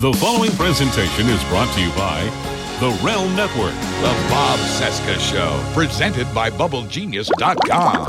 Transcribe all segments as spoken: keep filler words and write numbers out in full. The following presentation is brought to you by The Realm Network. The Bob Cesca Show, presented by Bubble Genius dot com.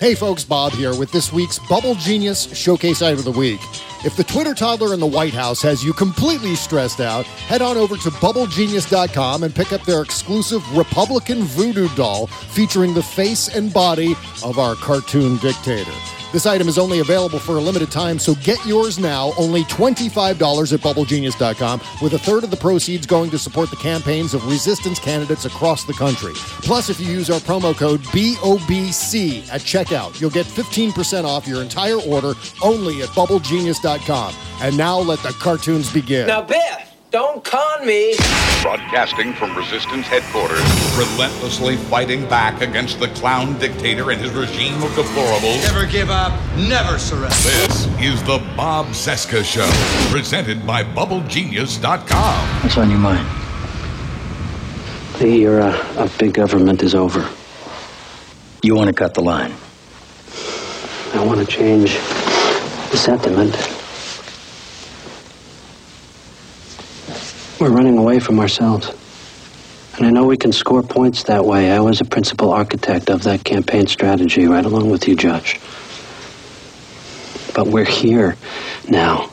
Hey folks, Bob here with this week's Bubble Genius Showcase Item of the Week. If the Twitter toddler in the White House has you completely stressed out, head on over to Bubble Genius dot com and pick up their exclusive Republican voodoo doll featuring the face and body of our cartoon dictator. This item is only available for a limited time, so get yours now, only twenty-five dollars at Bubble Genius dot com, with a third of the proceeds going to support the campaigns of resistance candidates across the country. Plus, if you use our promo code B O B C at checkout, you'll get fifteen percent off your entire order only at Bubble Genius dot com. And now let the cartoons begin. Now, Beth! Don't con me! Broadcasting from Resistance Headquarters, relentlessly fighting back against the clown dictator and his regime of deplorables. Never give up, never surrender. This is the Bob Cesca Show, presented by Bubble Genius dot com. What's on your mind? The era of big government is over. You want to cut the line? I want to change the sentiment. We're running away from ourselves. And I know we can score points that way. I was a principal architect of that campaign strategy, right along with you, Judge. But we're here now.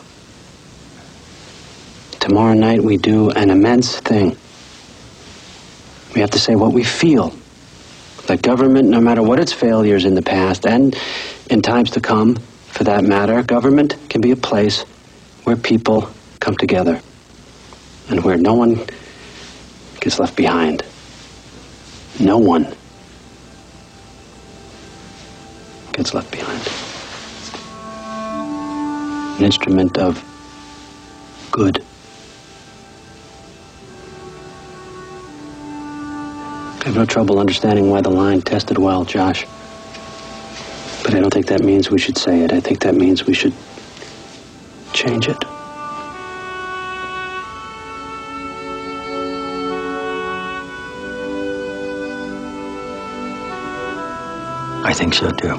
Tomorrow night we do an immense thing. We have to say what we feel. The government, no matter what its failures in the past and in times to come, for that matter, government can be a place where people come together. And where no one gets left behind. No one gets left behind. An instrument of good. I have no trouble understanding why the line tested well, Josh. But I don't think that means we should say it. I think that means we should change it. I think so, too.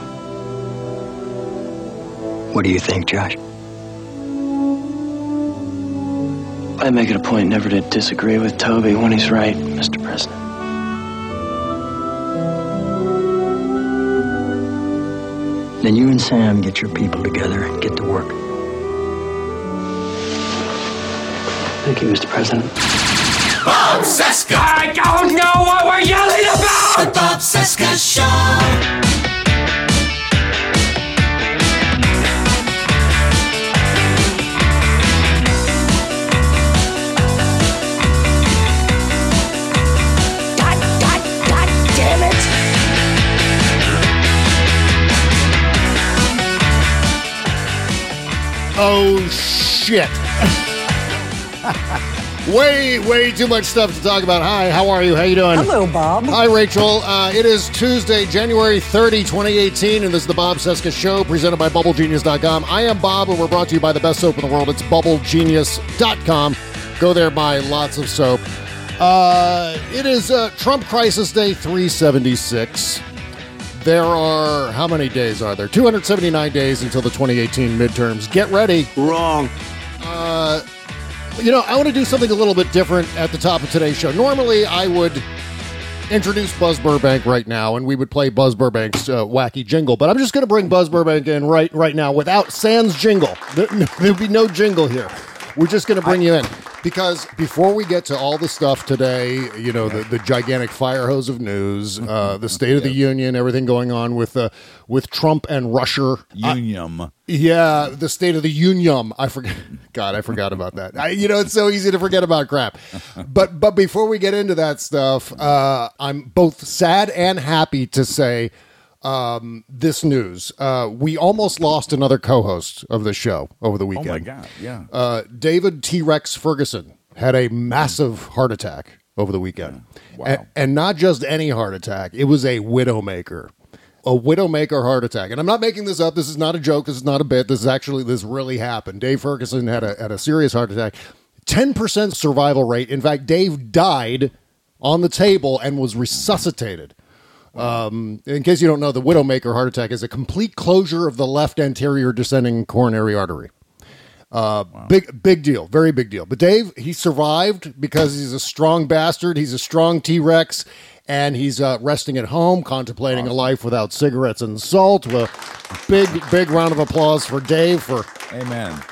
What do you think, Josh? I make it a point never to disagree with Toby when he's right, Mister President. Then you and Sam get your people together and get to work. Thank you, Mister President. Bob Cesca! I don't know what we're yelling about! The Bob Cesca Show! Oh, shit. way, way too much stuff to talk about. Hi, how are you? How you doing? Hello, Bob. Hi, Rachel. Uh, it is Tuesday, January thirtieth, twenty eighteen, and this is the Bob Cesca Show, presented by Bubble Genius dot com. I am Bob, and we're brought to you by the best soap in the world. It's Bubble Genius dot com. Go there, buy lots of soap. Uh, it is uh, Trump Crisis Day three seventy-six. There are, how many days are there? two hundred seventy-nine days until the twenty eighteen midterms. Get ready. Wrong. Uh, you know, I want to do something a little bit different at the top of today's show. Normally, I would introduce Buzz Burbank right now, and we would play Buzz Burbank's uh, wacky jingle. But I'm just going to bring Buzz Burbank in right, right now without Sans jingle. There, there'll be no jingle here. We're just going to bring I- you in. Because before we get to all the stuff today, you know, the, the gigantic fire hose of news, uh, the State of the yep. Union, everything going on with uh, with Trump and Russia. Union. Uh, yeah, the State of the Union. I forgot. God, I forgot about that. I, you know, it's so easy to forget about crap. But but before we get into that stuff, uh, I'm both sad and happy to say um, this news. Uh, we almost lost another co-host of the show over the weekend. Oh my God, yeah. Uh, David T Rex Ferguson had a massive heart attack over the weekend. Yeah. Wow. And, and not just any heart attack. It was a Widowmaker, a Widowmaker heart attack. And I'm not making this up. This is not a joke. This is not a bit. This is actually, this really happened. Dave Ferguson had a, had a serious heart attack, ten percent survival rate. In fact, Dave died on the table and was resuscitated. Um, in case you don't know, the Widowmaker heart attack is a complete closure of the left anterior descending coronary artery. Uh, wow. Big, big deal. Very big deal. But Dave, he survived because he's a strong bastard. He's a strong T-Rex. And he's uh, resting at home, contemplating awesome. a life without cigarettes and salt. A big, big round of applause for Dave for Amen.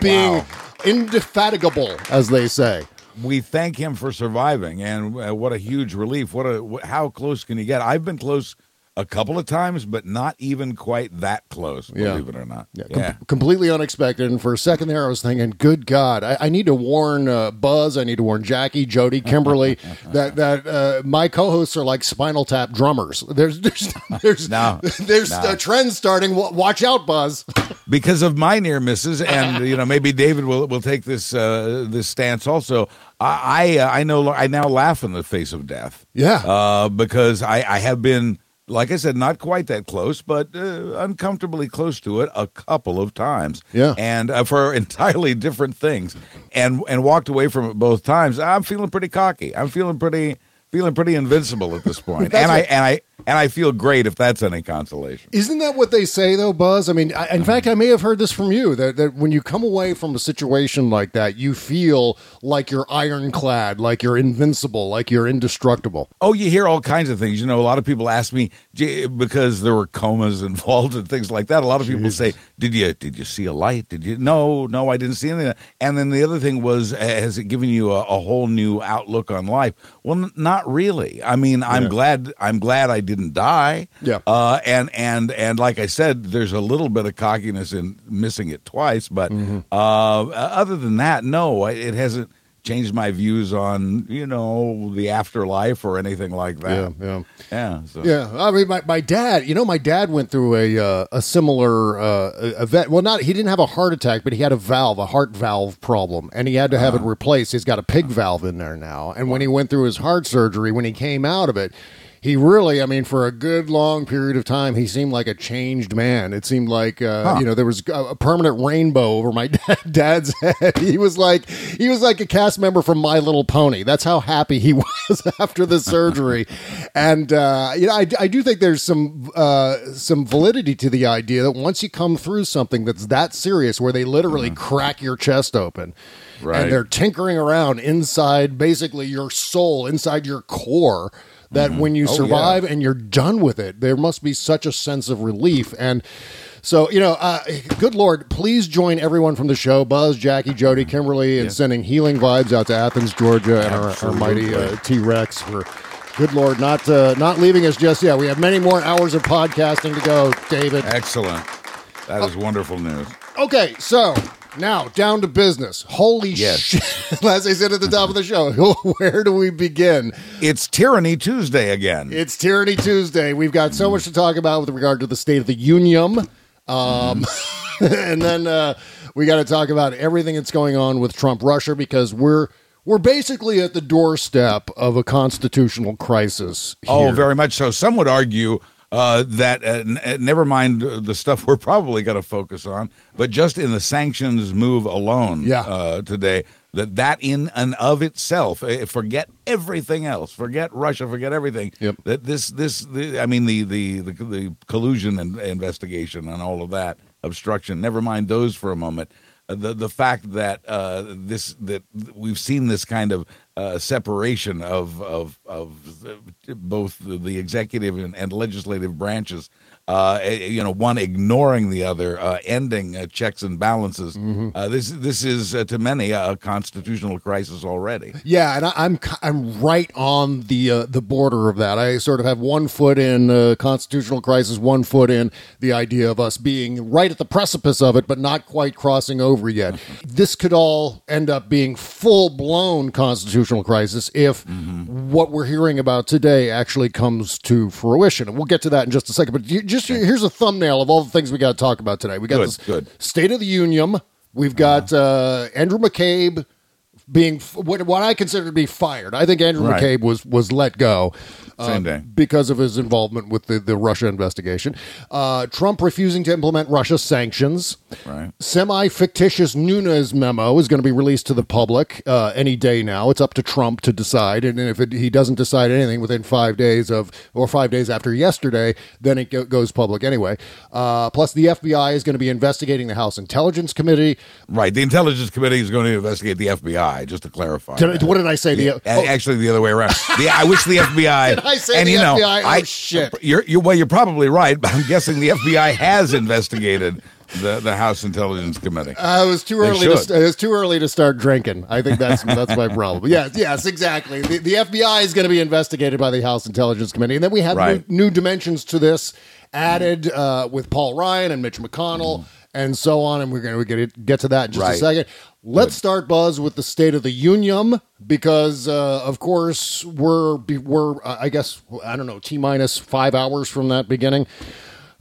being wow. indefatigable, as they say. We thank him for surviving, and uh, what a huge relief. What a wh- How close can you get? I've been close a couple of times, but not even quite that close, believe yeah. it or not. Yeah. Yeah. Com- completely unexpected. And for a second there, I was thinking, good God, I, I need to warn uh, Buzz, I need to warn Jackie, Jody, Kimberly, that that uh, my co-hosts are like Spinal Tap drummers. There's there's there's, no, there's no. a trend starting. Watch out, Buzz. Because of my near misses, and you know, maybe David will will take this uh, this stance also. I I, uh, I know I now laugh in the face of death. Yeah, uh, because I, I have been. Like I said, not quite that close, but uh, uncomfortably close to it a couple of times. Yeah. And uh, for entirely different things. And and walked away from it both times. I'm feeling pretty cocky. I'm feeling pretty feeling pretty invincible at this point. and I what... and I and I feel great, if that's any consolation. Isn't that what they say though, Buzz? I mean, I, in fact, I may have heard this from you that that when you come away from a situation like that, you feel like you're ironclad, like you're invincible, like you're indestructible. Oh, you hear all kinds of things. You know, a lot of people ask me, because there were comas involved and things like that. A lot of people Jeez. say, "Did you did you see a light? Did you no no I didn't see anything." And then the other thing was, has it given you a, a whole new outlook on life? Well, n- not really. I mean, I'm yeah. glad I'm glad I didn't die. Yeah. Uh, and and and like I said, there's a little bit of cockiness in missing it twice, but mm-hmm. uh, other than that, no, it hasn't changed my views on, you know, the afterlife or anything like that. Yeah, yeah, yeah. So. yeah I mean, my, my dad. You know, my dad went through a uh, a similar uh, event. Well, not he didn't have a heart attack, but he had a valve, a heart valve problem, and he had to have uh-huh. it replaced. He's got a pig uh-huh. valve in there now. And when he went through his heart surgery, when he came out of it. He really, I mean, for a good long period of time, he seemed like a changed man. It seemed like, uh, huh. you know, there was a, a permanent rainbow over my dad, dad's head. He was like, he was like a cast member from My Little Pony. That's how happy he was after the surgery. And, uh, you know, I, I do think there's some uh, some validity to the idea that once you come through something that's that serious, where they literally mm-hmm. crack your chest open. Right. And they're tinkering around inside, basically your soul, inside your core, that mm-hmm. when you survive oh, yeah. and you're done with it, there must be such a sense of relief. And so, you know, uh, good Lord, please join everyone from the show, Buzz, Jackie, Jody, Kimberly, in yeah. sending healing vibes out to Athens, Georgia, and our, our mighty uh, T-Rex for, good Lord, not uh, not leaving us just yet. We have many more hours of podcasting to go, David. Excellent. That is uh, wonderful news. Okay, so... Now, down to business. Holy yes. shit. As I said at the top of the show, where do we begin? It's Tyranny Tuesday again. It's Tyranny Tuesday. We've got so much to talk about with regard to the State of the Union. Um, mm. and then uh, we got to talk about everything that's going on with Trump Russia, because we're We're basically at the doorstep of a constitutional crisis here. Oh, very much so. Some would argue... Uh, that uh, n- never mind the stuff we're probably going to focus on, but just in the sanctions move alone yeah. uh, today, that that in and of itself, uh, forget everything else, forget Russia, forget everything. Yep. That this this the, I mean the the the, the collusion and investigation and all of that obstruction. Never mind those for a moment. Uh, the the fact that uh, this that we've seen this kind of. Uh, separation of of of both the executive and, and legislative branches, uh, you know, one ignoring the other, uh, ending uh, checks and balances. Mm-hmm. Uh, this this is uh, to many a constitutional crisis already. Yeah, and I, I'm I'm right on the uh, the border of that. I sort of have one foot in uh, constitutional crisis, one foot in the idea of us being right at the precipice of it, but not quite crossing over yet. This could all end up being full blown constitutional crisis if mm-hmm. what we're hearing about today actually comes to fruition. And we'll get to that in just a second. But you, just here's a thumbnail of all the things we got to talk about today. We got good, this good. State of the Union. We've got uh, Andrew McCabe being what, what I consider to be fired. I think Andrew right. McCabe was was let go. uh, Same day. because of his involvement with the, the Russia investigation. Uh, Trump refusing to implement Russia sanctions. Right. Semi-fictitious Nunes memo is going to be released to the public uh, any day now. It's up to Trump to decide. And if it, he doesn't decide anything within five days of, or five days after yesterday, then it go, goes public anyway. Uh, plus, the F B I is going to be investigating the House Intelligence Committee. Right. The Intelligence Committee is going to investigate the F B I, just to clarify. Did, what did I say? The, the, oh. Actually, the other way around. The, I wish the F B I... Did I say and, the you know, F B I? Oh, I, shit. You're, you're, well, you're probably right, but I'm guessing the F B I has investigated... The the House Intelligence Committee. Uh, it was too they early. To, it was too early to start drinking. I think that's that's my problem. Yes, yes, exactly. The, the F B I is going to be investigated by the House Intelligence Committee, and then we have right. new, new dimensions to this added uh, with Paul Ryan and Mitch McConnell mm. and so on. And we're going to get to that in just right. a second. Let's Good. start, Buzz, with the State of the Union because, uh, of course, we're we're uh, I guess I don't know T minus five hours from that beginning.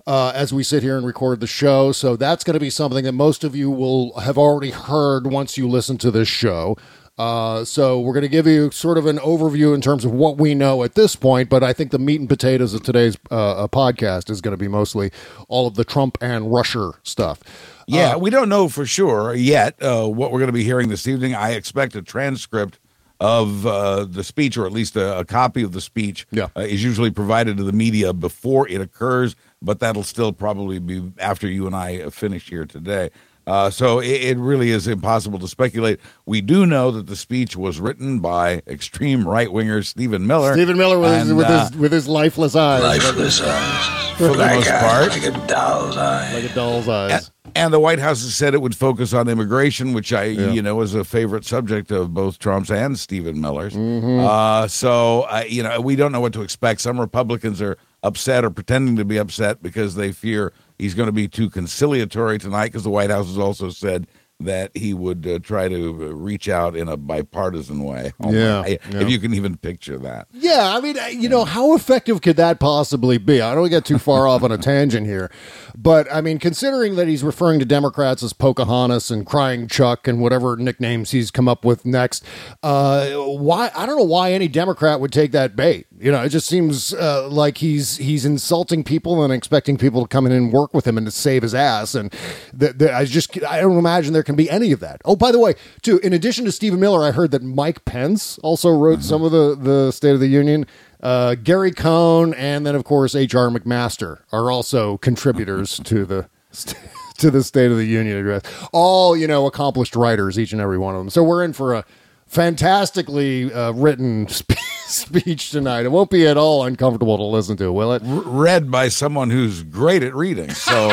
Uh, as we sit here and record the show. So that's going to be something that most of you will have already heard once you listen to this show. Uh, so we're going to give you sort of an overview in terms of what we know at this point, but I think the meat and potatoes of today's uh, podcast is going to be mostly all of the Trump and Russia stuff. Yeah, uh, we don't know for sure yet uh, what we're going to be hearing this evening. I expect a transcript of uh, the speech, or at least a, a copy of the speech, yeah. uh, is usually provided to the media before it occurs, but that'll still probably be after you and I finish here today. Uh, so it, it really is impossible to speculate. We do know that the speech was written by extreme right-winger Stephen Miller. Stephen Miller was, and, with, uh, his, with his lifeless eyes. Lifeless eyes. For like the most a, part. Like a doll's eye. Like a doll's eyes. And, and the White House has said it would focus on immigration, which I, yeah. you know, is a favorite subject of both Trump's and Stephen Miller's. Mm-hmm. Uh, so, uh, you know, we don't know what to expect. Some Republicans are upset or pretending to be upset because they fear he's going to be too conciliatory tonight, because the White House has also said that he would uh, try to reach out in a bipartisan way. Oh yeah, my, yeah. If you can even picture that. Yeah, I mean, you yeah. know, how effective could that possibly be? I don't get too far off on a tangent here. But, I mean, considering that he's referring to Democrats as Pocahontas and Crying Chuck and whatever nicknames he's come up with next, uh, why? I don't know why any Democrat would take that bait. You know, it just seems uh, like he's he's insulting people and expecting people to come in and work with him and to save his ass. And th- th- I just I don't imagine there can be any of that. Oh, by the way, too, in addition to Stephen Miller, I heard that Mike Pence also wrote some of the, the State of the Union. Uh, Gary Cohn and then, of course, H R McMaster are also contributors to the st- to the State of the Union address. All, you know, accomplished writers, each and every one of them. So we're in for a fantastically uh, written speech. speech tonight. It won't be at all uncomfortable to listen to, will it? R- read by someone who's great at reading, so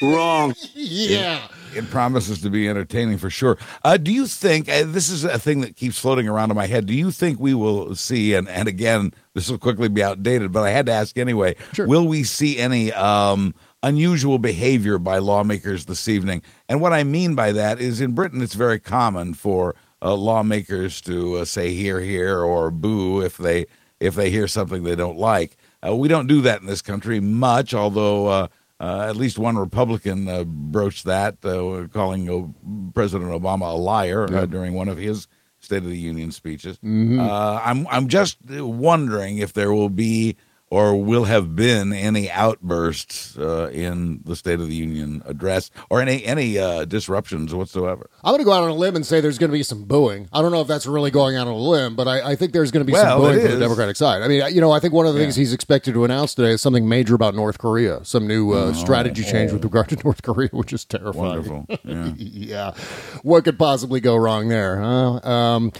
we'll... Wrong. Yeah. It, it promises to be entertaining for sure. Uh, do you think, uh, this is a thing that keeps floating around in my head, do you think we will see, and, and again, this will quickly be outdated, but I had to ask anyway, sure. will we see any um, unusual behavior by lawmakers this evening? And what I mean by that is in Britain, it's very common for Uh, lawmakers to uh, say hear, hear, or boo if they if they hear something they don't like. Uh, we don't do that in this country much, although uh, uh, at least one Republican uh, broached that, uh, calling uh, President Obama a liar uh, during one of his State of the Union speeches. Mm-hmm. Uh, I'm I'm just wondering if there will be or will have been any outbursts uh, in the State of the Union address, or any any uh, disruptions whatsoever. I'm going to go out on a limb and say there's going to be some booing. I don't know if that's really going out on a limb, but I, I think there's going to be well, some booing from the Democratic side. I mean, you know, I think one of the yeah. things he's expected to announce today is something major about North Korea, some new uh, oh, strategy oh. change with regard to North Korea, which is terrifying. Wonderful. Yeah. yeah. What could possibly go wrong there? Huh? Um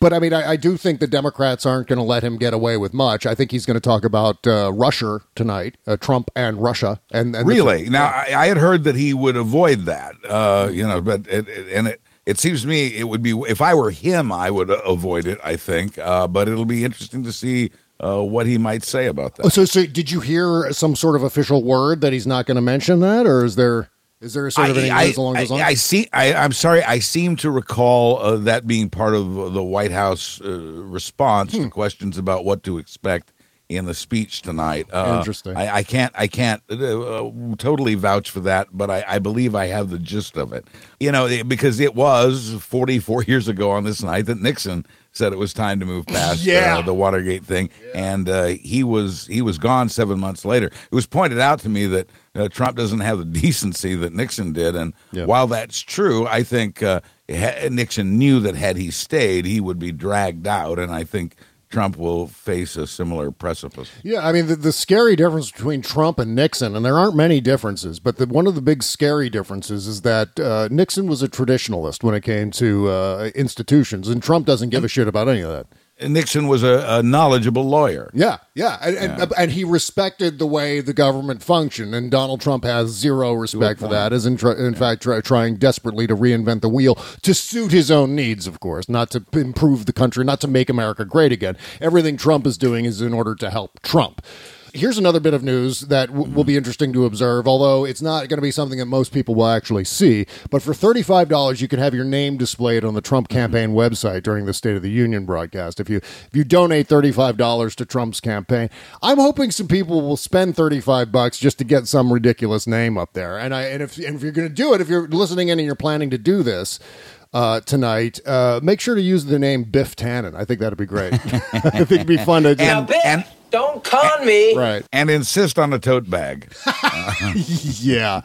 But, I mean, I, I do think the Democrats aren't going to let him get away with much. I think he's going to talk about uh, Russia tonight, uh, Trump and Russia. And, and Really? The, now, yeah. I, I had heard that he would avoid that, uh, you know, but it, it, and it, it seems to me it would be, if I were him, I would avoid it, I think. Uh, but it'll be interesting to see uh, what he might say about that. Oh, so, so did you hear some sort of official word that he's not going to mention that, or is there... Is there a sort of I, I, along those lines? I, I see. I, I'm sorry. I seem to recall uh, that being part of the White House uh, response hmm. to questions about what to expect in the speech tonight. Uh, Interesting. I, I can't, I can't uh, totally vouch for that, but I, I believe I have the gist of it. You know, it, because it was forty-four years ago on this night that Nixon said it was time to move past yeah. uh, the Watergate thing, yeah. and uh, he was he was gone seven months later. It was pointed out to me that uh, Trump doesn't have the decency that Nixon did, and yeah. while that's true, I think uh, Nixon knew that had he stayed, he would be dragged out, and I think Trump will face a similar precipice. Yeah, I mean, the, the scary difference between Trump and Nixon, and there aren't many differences, but the, one of the big scary differences is that uh, Nixon was a traditionalist when it came to uh, institutions, and Trump doesn't give a shit about any of that. Nixon was a, a knowledgeable lawyer. Yeah, yeah. And, yeah. And, and he respected the way the government functioned, and Donald Trump has zero respect for that, is in, tr- in yeah. fact tr- trying desperately to reinvent the wheel to suit his own needs, of course, not to p- improve the country, not to make America great again. Everything Trump is doing is in order to help Trump. Here's another bit of news that w- will be interesting to observe, although it's not going to be something that most people will actually see. But for thirty-five dollars, you can have your name displayed on the Trump campaign website during the State of the Union broadcast. If you if you donate thirty-five dollars to Trump's campaign, I'm hoping some people will spend thirty-five bucks just to get some ridiculous name up there. And I and if and if you're going to do it, if you're listening in and you're planning to do this Uh, tonight, uh, make sure to use the name Biff Tannen. I think that'd be great. I think it'd be fun to do. And, and don't con and, me. Right. And insist on a tote bag. yeah.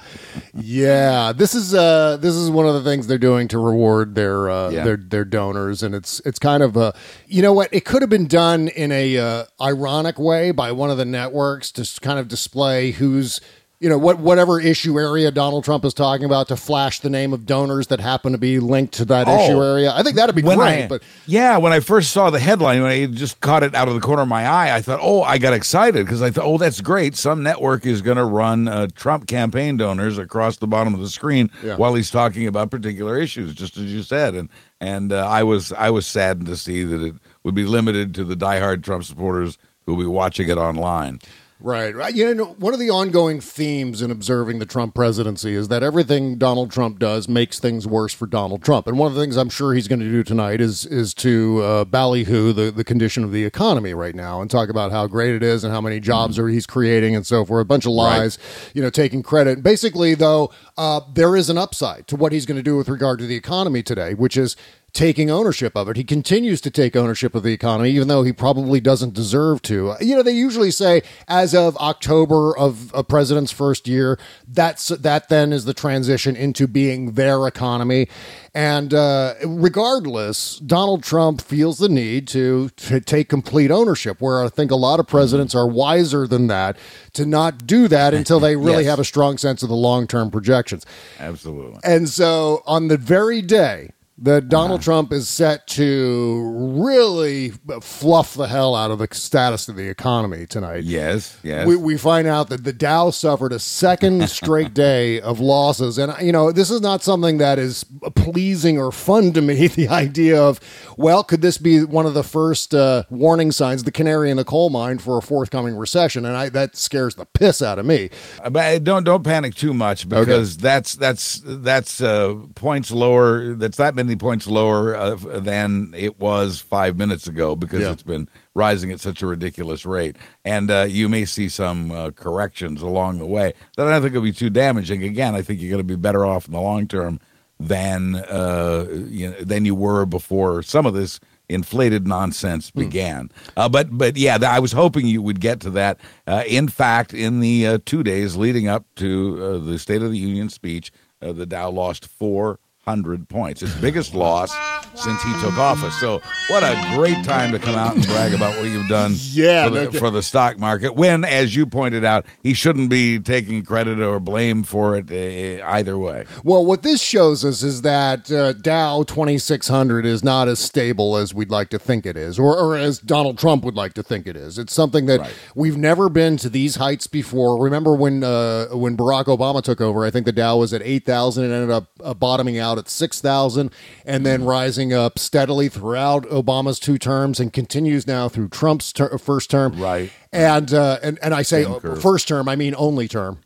Yeah. This is uh this is one of the things they're doing to reward their uh yeah. their their donors, and it's it's kind of a, you know what, it could have been done in a uh, ironic way by one of the networks to kind of display who's, you know, what whatever issue area Donald Trump is talking about, to flash the name of donors that happen to be linked to that oh, issue area. I think that'd be great. I, but yeah, when I first saw the headline, when I just caught it out of the corner of my eye, I thought, oh, I got excited because I thought, oh, that's great. Some network is going to run uh, Trump campaign donors across the bottom of the screen yeah. while he's talking about particular issues, just as you said. And and uh, I was I was saddened to see that it would be limited to the diehard Trump supporters who will be watching it online. Right. You know, one of the ongoing themes in observing the Trump presidency is that everything Donald Trump does makes things worse for Donald Trump. And one of the things I'm sure he's going to do tonight is is to uh, ballyhoo the, the condition of the economy right now and talk about how great it is and how many jobs are he's creating and so forth. A bunch of lies, right. you know, taking credit. Basically, though, uh, there is an upside to what he's going to do with regard to the economy today, which is taking ownership of it. He continues to take ownership of the economy, even though he probably doesn't deserve to. You know, they usually say as of October of a president's first year, that's that then is the transition into being their economy. And uh, regardless, Donald Trump feels the need to, to take complete ownership, where I think a lot of presidents are wiser than that to not do that until they really yes. have a strong sense of the long-term projections. Absolutely. And so on the very day that Donald uh-huh. Trump is set to really fluff the hell out of the status of the economy tonight. Yes, yes. We, we find out that the Dow suffered a second straight day of losses. And, you know, this is not something that is pleasing or fun to me, the idea of, well, could this be one of the first uh, warning signs, the canary in the coal mine for a forthcoming recession? And I, that scares the piss out of me. But don't don't panic too much, because okay. that's, that's, that's uh, points lower, that's that many points lower uh, than it was five minutes ago, because yeah. it's been rising at such a ridiculous rate. And uh, you may see some uh, corrections along the way that I don't think will be too damaging. Again, I think you're going to be better off in the long term than uh, you know, than you were before some of this inflated nonsense hmm. began. Uh, but, but yeah, I was hoping you would get to that. Uh, in fact, in the uh, two days leading up to uh, the State of the Union speech, uh, the Dow lost four hundred points, his biggest loss since he took office. So what a great time to come out and brag about what you've done yeah, for, the, no, for the stock market, when, as you pointed out, he shouldn't be taking credit or blame for it uh, either way. Well, what this shows us is that uh, Dow twenty-six hundred is not as stable as we'd like to think it is, or, or as Donald Trump would like to think it is. It's something that right. we've never been to these heights before. Remember when uh, when Barack Obama took over, I think the Dow was at eight thousand and ended up uh, bottoming out at six thousand and then rising up steadily throughout Obama's two terms, and continues now through Trump's ter- first term. Right. And, uh, and, and I say first term, I mean only term.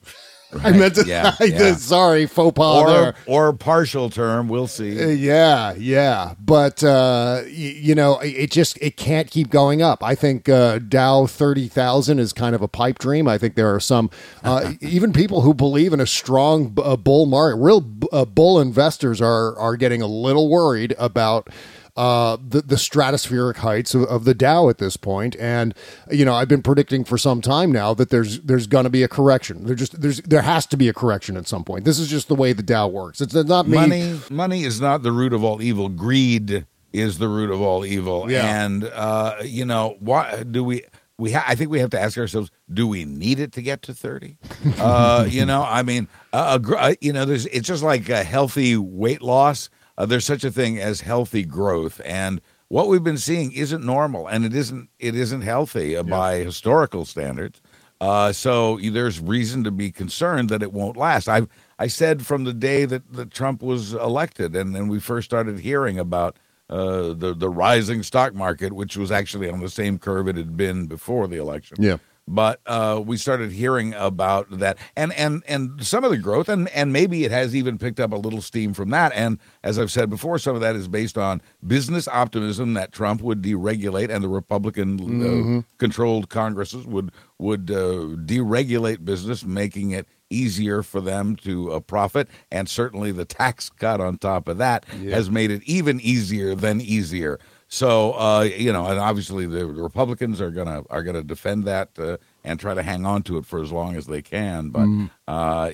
Right. I meant to. Yeah, I yeah. Did, sorry, faux pas. Or, there. or partial term. We'll see. Uh, yeah, yeah. But uh, y- you know, it, it just it can't keep going up. I think uh, Dow thirty thousand is kind of a pipe dream. I think there are some uh, even people who believe in a strong b- a bull market. Real b- uh, bull investors are are getting a little worried about. Uh, the, the stratospheric heights of, of the Dow at this point. And, you know, I've been predicting for some time now that there's there's going to be a correction. There just there's there has to be a correction at some point. This is just the way the Dow works. It's not me. Money, money is not the root of all evil. Greed is the root of all evil. Yeah. And, uh, you know, why do we we ha- I think we have to ask ourselves, do we need it to get to thirty? uh, you know, I mean, uh, uh, you know, there's it's just like a healthy weight loss. Uh, there's such a thing as healthy growth, and what we've been seeing isn't normal, and it isn't it isn't healthy uh, yeah. by historical standards. Uh, so there's reason to be concerned that it won't last. I I said from the day that, that Trump was elected, and then we first started hearing about uh, the the rising stock market, which was actually on the same curve it had been before the election. Yeah. But uh, we started hearing about that, and and and some of the growth, and and maybe it has even picked up a little steam from that. And as I've said before, some of that is based on business optimism that Trump would deregulate, and the Republican-controlled mm-hmm. uh, Congresses would would uh, deregulate business, making it easier for them to uh, profit. And certainly, the tax cut on top of that yeah. has made it even easier than easier. So, uh, you know, and obviously the Republicans are going to are going to defend that uh, and try to hang on to it for as long as they can. But mm. uh,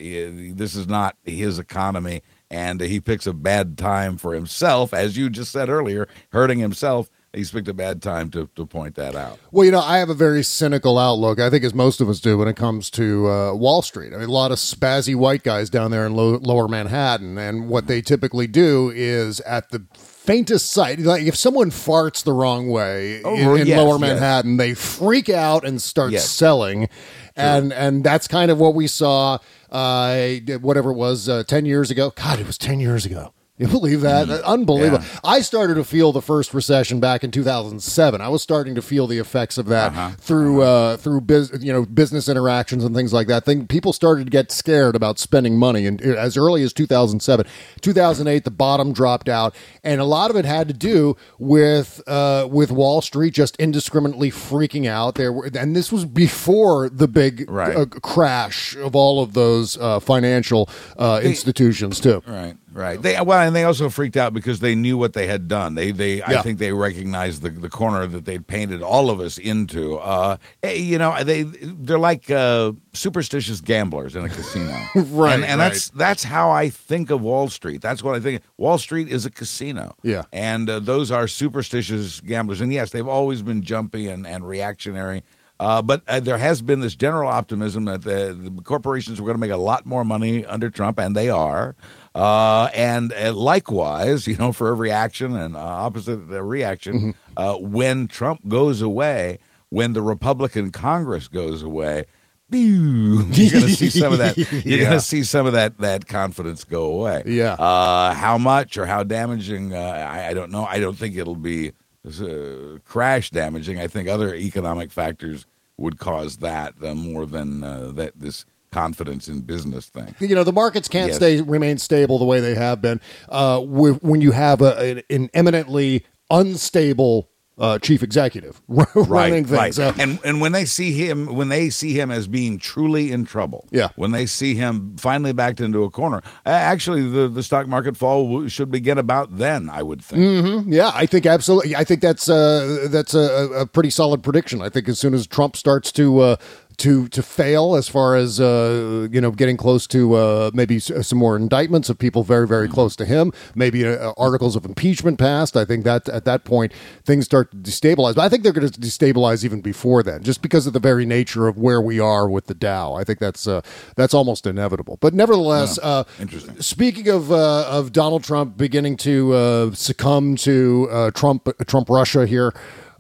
this is not his economy, and he picks a bad time for himself, as you just said earlier, hurting himself. He's picked a bad time to, to point that out. Well, you know, I have a very cynical outlook, I think, as most of us do when it comes to uh, Wall Street. I mean, a lot of spazzy white guys down there in low, lower Manhattan, and what they typically do is at the faintest sight, like if someone farts the wrong way oh, in, in yes, lower Manhattan, yes. they freak out and start yes. selling. True. And and that's kind of what we saw, uh, whatever it was, uh, ten years ago. God, it was ten years ago. You believe that? Unbelievable. Yeah. I started to feel the first recession back in two thousand seven. I was starting to feel the effects of that uh-huh. through uh, through biz, you know, business interactions and things like that. Thing people started to get scared about spending money, and as early as two thousand seven, two thousand eight, the bottom dropped out, and a lot of it had to do with uh, with Wall Street just indiscriminately freaking out. There were, and this was before the big right. uh, crash of all of those uh, financial uh, institutions too. Right. Right. They well, and they also freaked out because they knew what they had done. They, they, yeah. I think they recognized the, the corner that they'd painted all of us into. Uh, you know, they they're like uh, superstitious gamblers in a casino, right? And, and right. that's that's how I think of Wall Street. That's what I think. Wall Street is a casino, yeah. And uh, those are superstitious gamblers. And yes, they've always been jumpy and, and reactionary. Uh, but uh, there has been this general optimism that the, the corporations were going to make a lot more money under Trump, and they are. Uh, and uh, likewise, you know, for every action and uh, opposite the reaction, mm-hmm. uh, when Trump goes away, when the Republican Congress goes away, you're going to see some of that. You're yeah. going to see some of that, that confidence go away. Yeah. Uh, how much or how damaging? Uh, I, I don't know. I don't think it'll be uh, crash damaging. I think other economic factors would cause that uh, more than uh, that. This. Confidence in business thing. You know, the markets can't yes. stay remain stable the way they have been uh, when you have a, an eminently unstable uh, chief executive running right, things. Right. Uh, and and when they see him, when they see him as being truly in trouble, yeah. When they see him finally backed into a corner, actually the, the stock market fall should begin about then. I would think. Mm-hmm. Yeah, I think absolutely. I think that's uh, that's a, a pretty solid prediction. I think as soon as Trump starts to. Uh, To, to fail as far as, uh, you know, getting close to uh, maybe some more indictments of people very, very close to him, maybe uh, articles of impeachment passed. I think that at that point, things start to destabilize. But I think they're going to destabilize even before then, just because of the very nature of where we are with the Dow. I think that's uh, that's almost inevitable. But nevertheless, yeah. uh, Interesting. Speaking of uh, of Donald Trump beginning to uh, succumb to uh, Trump, Trump Russia here,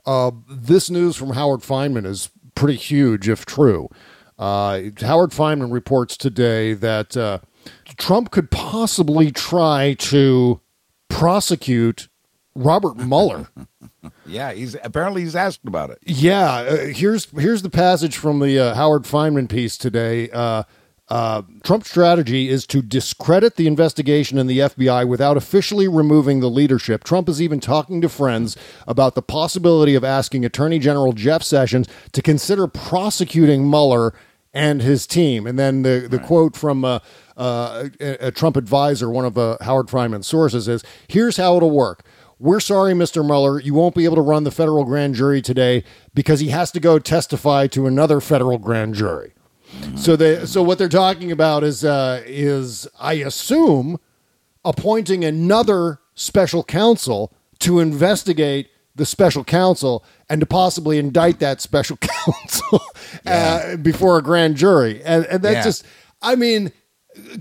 uh, this news from Howard Fineman is pretty huge, if true. Uh, Howard Fineman reports today that uh, Trump could possibly try to prosecute Robert Mueller. yeah, he's apparently he's asked about it. Yeah, uh, here's here's the passage from the uh, Howard Fineman piece today. Uh, Uh, Trump's strategy is to discredit the investigation and the F B I without officially removing the leadership. Trump is even talking to friends about the possibility of asking Attorney General Jeff Sessions to consider prosecuting Mueller and his team. And then the, the right. quote from uh, uh, a, a Trump advisor, one of uh, Howard Fineman's sources, is, "Here's how it'll work. We're sorry, Mister Mueller, you won't be able to run the federal grand jury today because he has to go testify to another federal grand jury." So they, so what they're talking about is, uh, is I assume, appointing another special counsel to investigate the special counsel and to possibly indict that special counsel yeah. uh, before a grand jury. And, and that's yeah. just, I mean,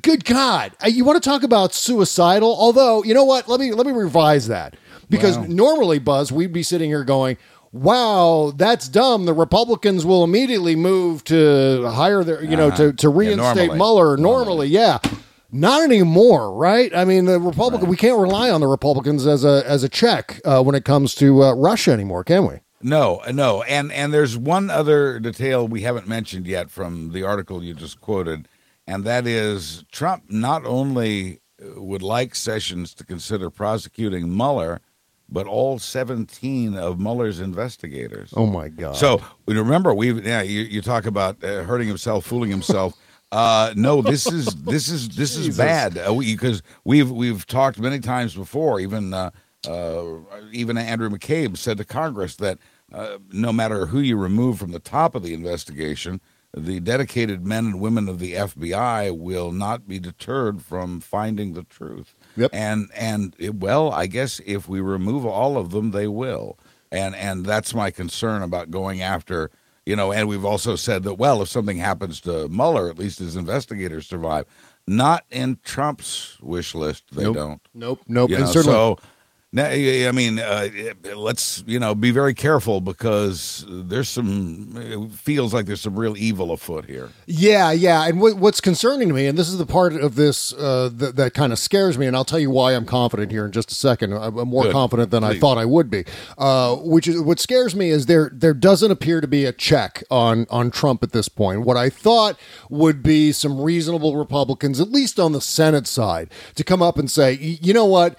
good God, you want to talk about suicidal? Although, you know what, let me, let me revise that, because wow. normally, Buzz, we'd be sitting here going, wow, that's dumb. The Republicans will immediately move to hire their, you know, uh-huh. to, to reinstate yeah, normally. Mueller. Normally, normally, yeah. Not anymore, right? I mean, the Republican. Right. We can't rely on the Republicans as a as a check uh, when it comes to uh, Russia anymore, can we? No, no. And and there's one other detail we haven't mentioned yet from the article you just quoted, and that is Trump not only would like Sessions to consider prosecuting Mueller, but all seventeen of Mueller's investigators. Oh, my God. So remember, we've, yeah, you, you talk about uh, hurting himself, fooling himself. Uh, no, this is this is this is Jesus. bad, because uh, we, we've we've talked many times before. Even uh, uh, even Andrew McCabe said to Congress that uh, no matter who you remove from the top of the investigation, the dedicated men and women of the F B I will not be deterred from finding the truth. Yep. And and it, well, I guess if we remove all of them, they will. And and that's my concern about going after, you know, and we've also said that, well, if something happens to Mueller, at least his investigators survive. Not in Trump's wish list. They nope. don't. Nope. Nope. You and know, certainly. So, I mean, uh, let's, you know, be very careful, because there's some, it feels like there's some real evil afoot here. Yeah, yeah. And what, what's concerning to me, and this is the part of this uh, th- that kind of scares me, and I'll tell you why I'm confident here in just a second. I'm more Good. confident than Please. I thought I would be. Uh, which is, what scares me is there there doesn't appear to be a check on, on Trump at this point. What I thought would be some reasonable Republicans, at least on the Senate side, to come up and say, you know what?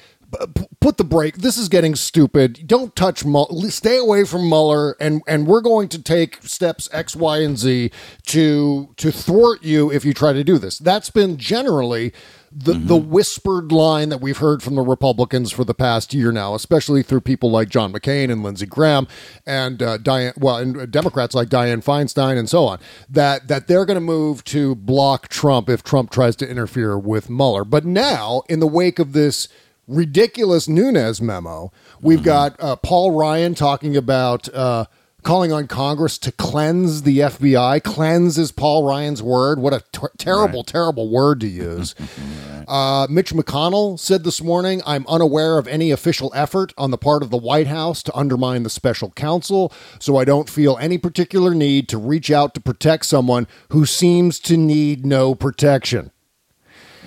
Put the brake. This is getting stupid. Don't touch Mueller. Stay away from Mueller, and and we're going to take steps X, Y, and Z to to thwart you if you try to do this. That's been generally the mm-hmm. the whispered line that we've heard from the Republicans for the past year now, especially through people like John McCain and Lindsey Graham and uh, Diane, well, and Democrats like Dianne Feinstein and so on, that that they're going to move to block Trump if Trump tries to interfere with Mueller. But now, in the wake of this ridiculous Nunes memo, we've mm-hmm. got uh, Paul Ryan talking about uh, calling on Congress to cleanse the F B I. Cleanse is Paul Ryan's word. What a ter- terrible, right. terrible word to use. right. uh, Mitch McConnell said this morning, "I'm unaware of any official effort on the part of the White House to undermine the special counsel, so I don't feel any particular need to reach out to protect someone who seems to need no protection."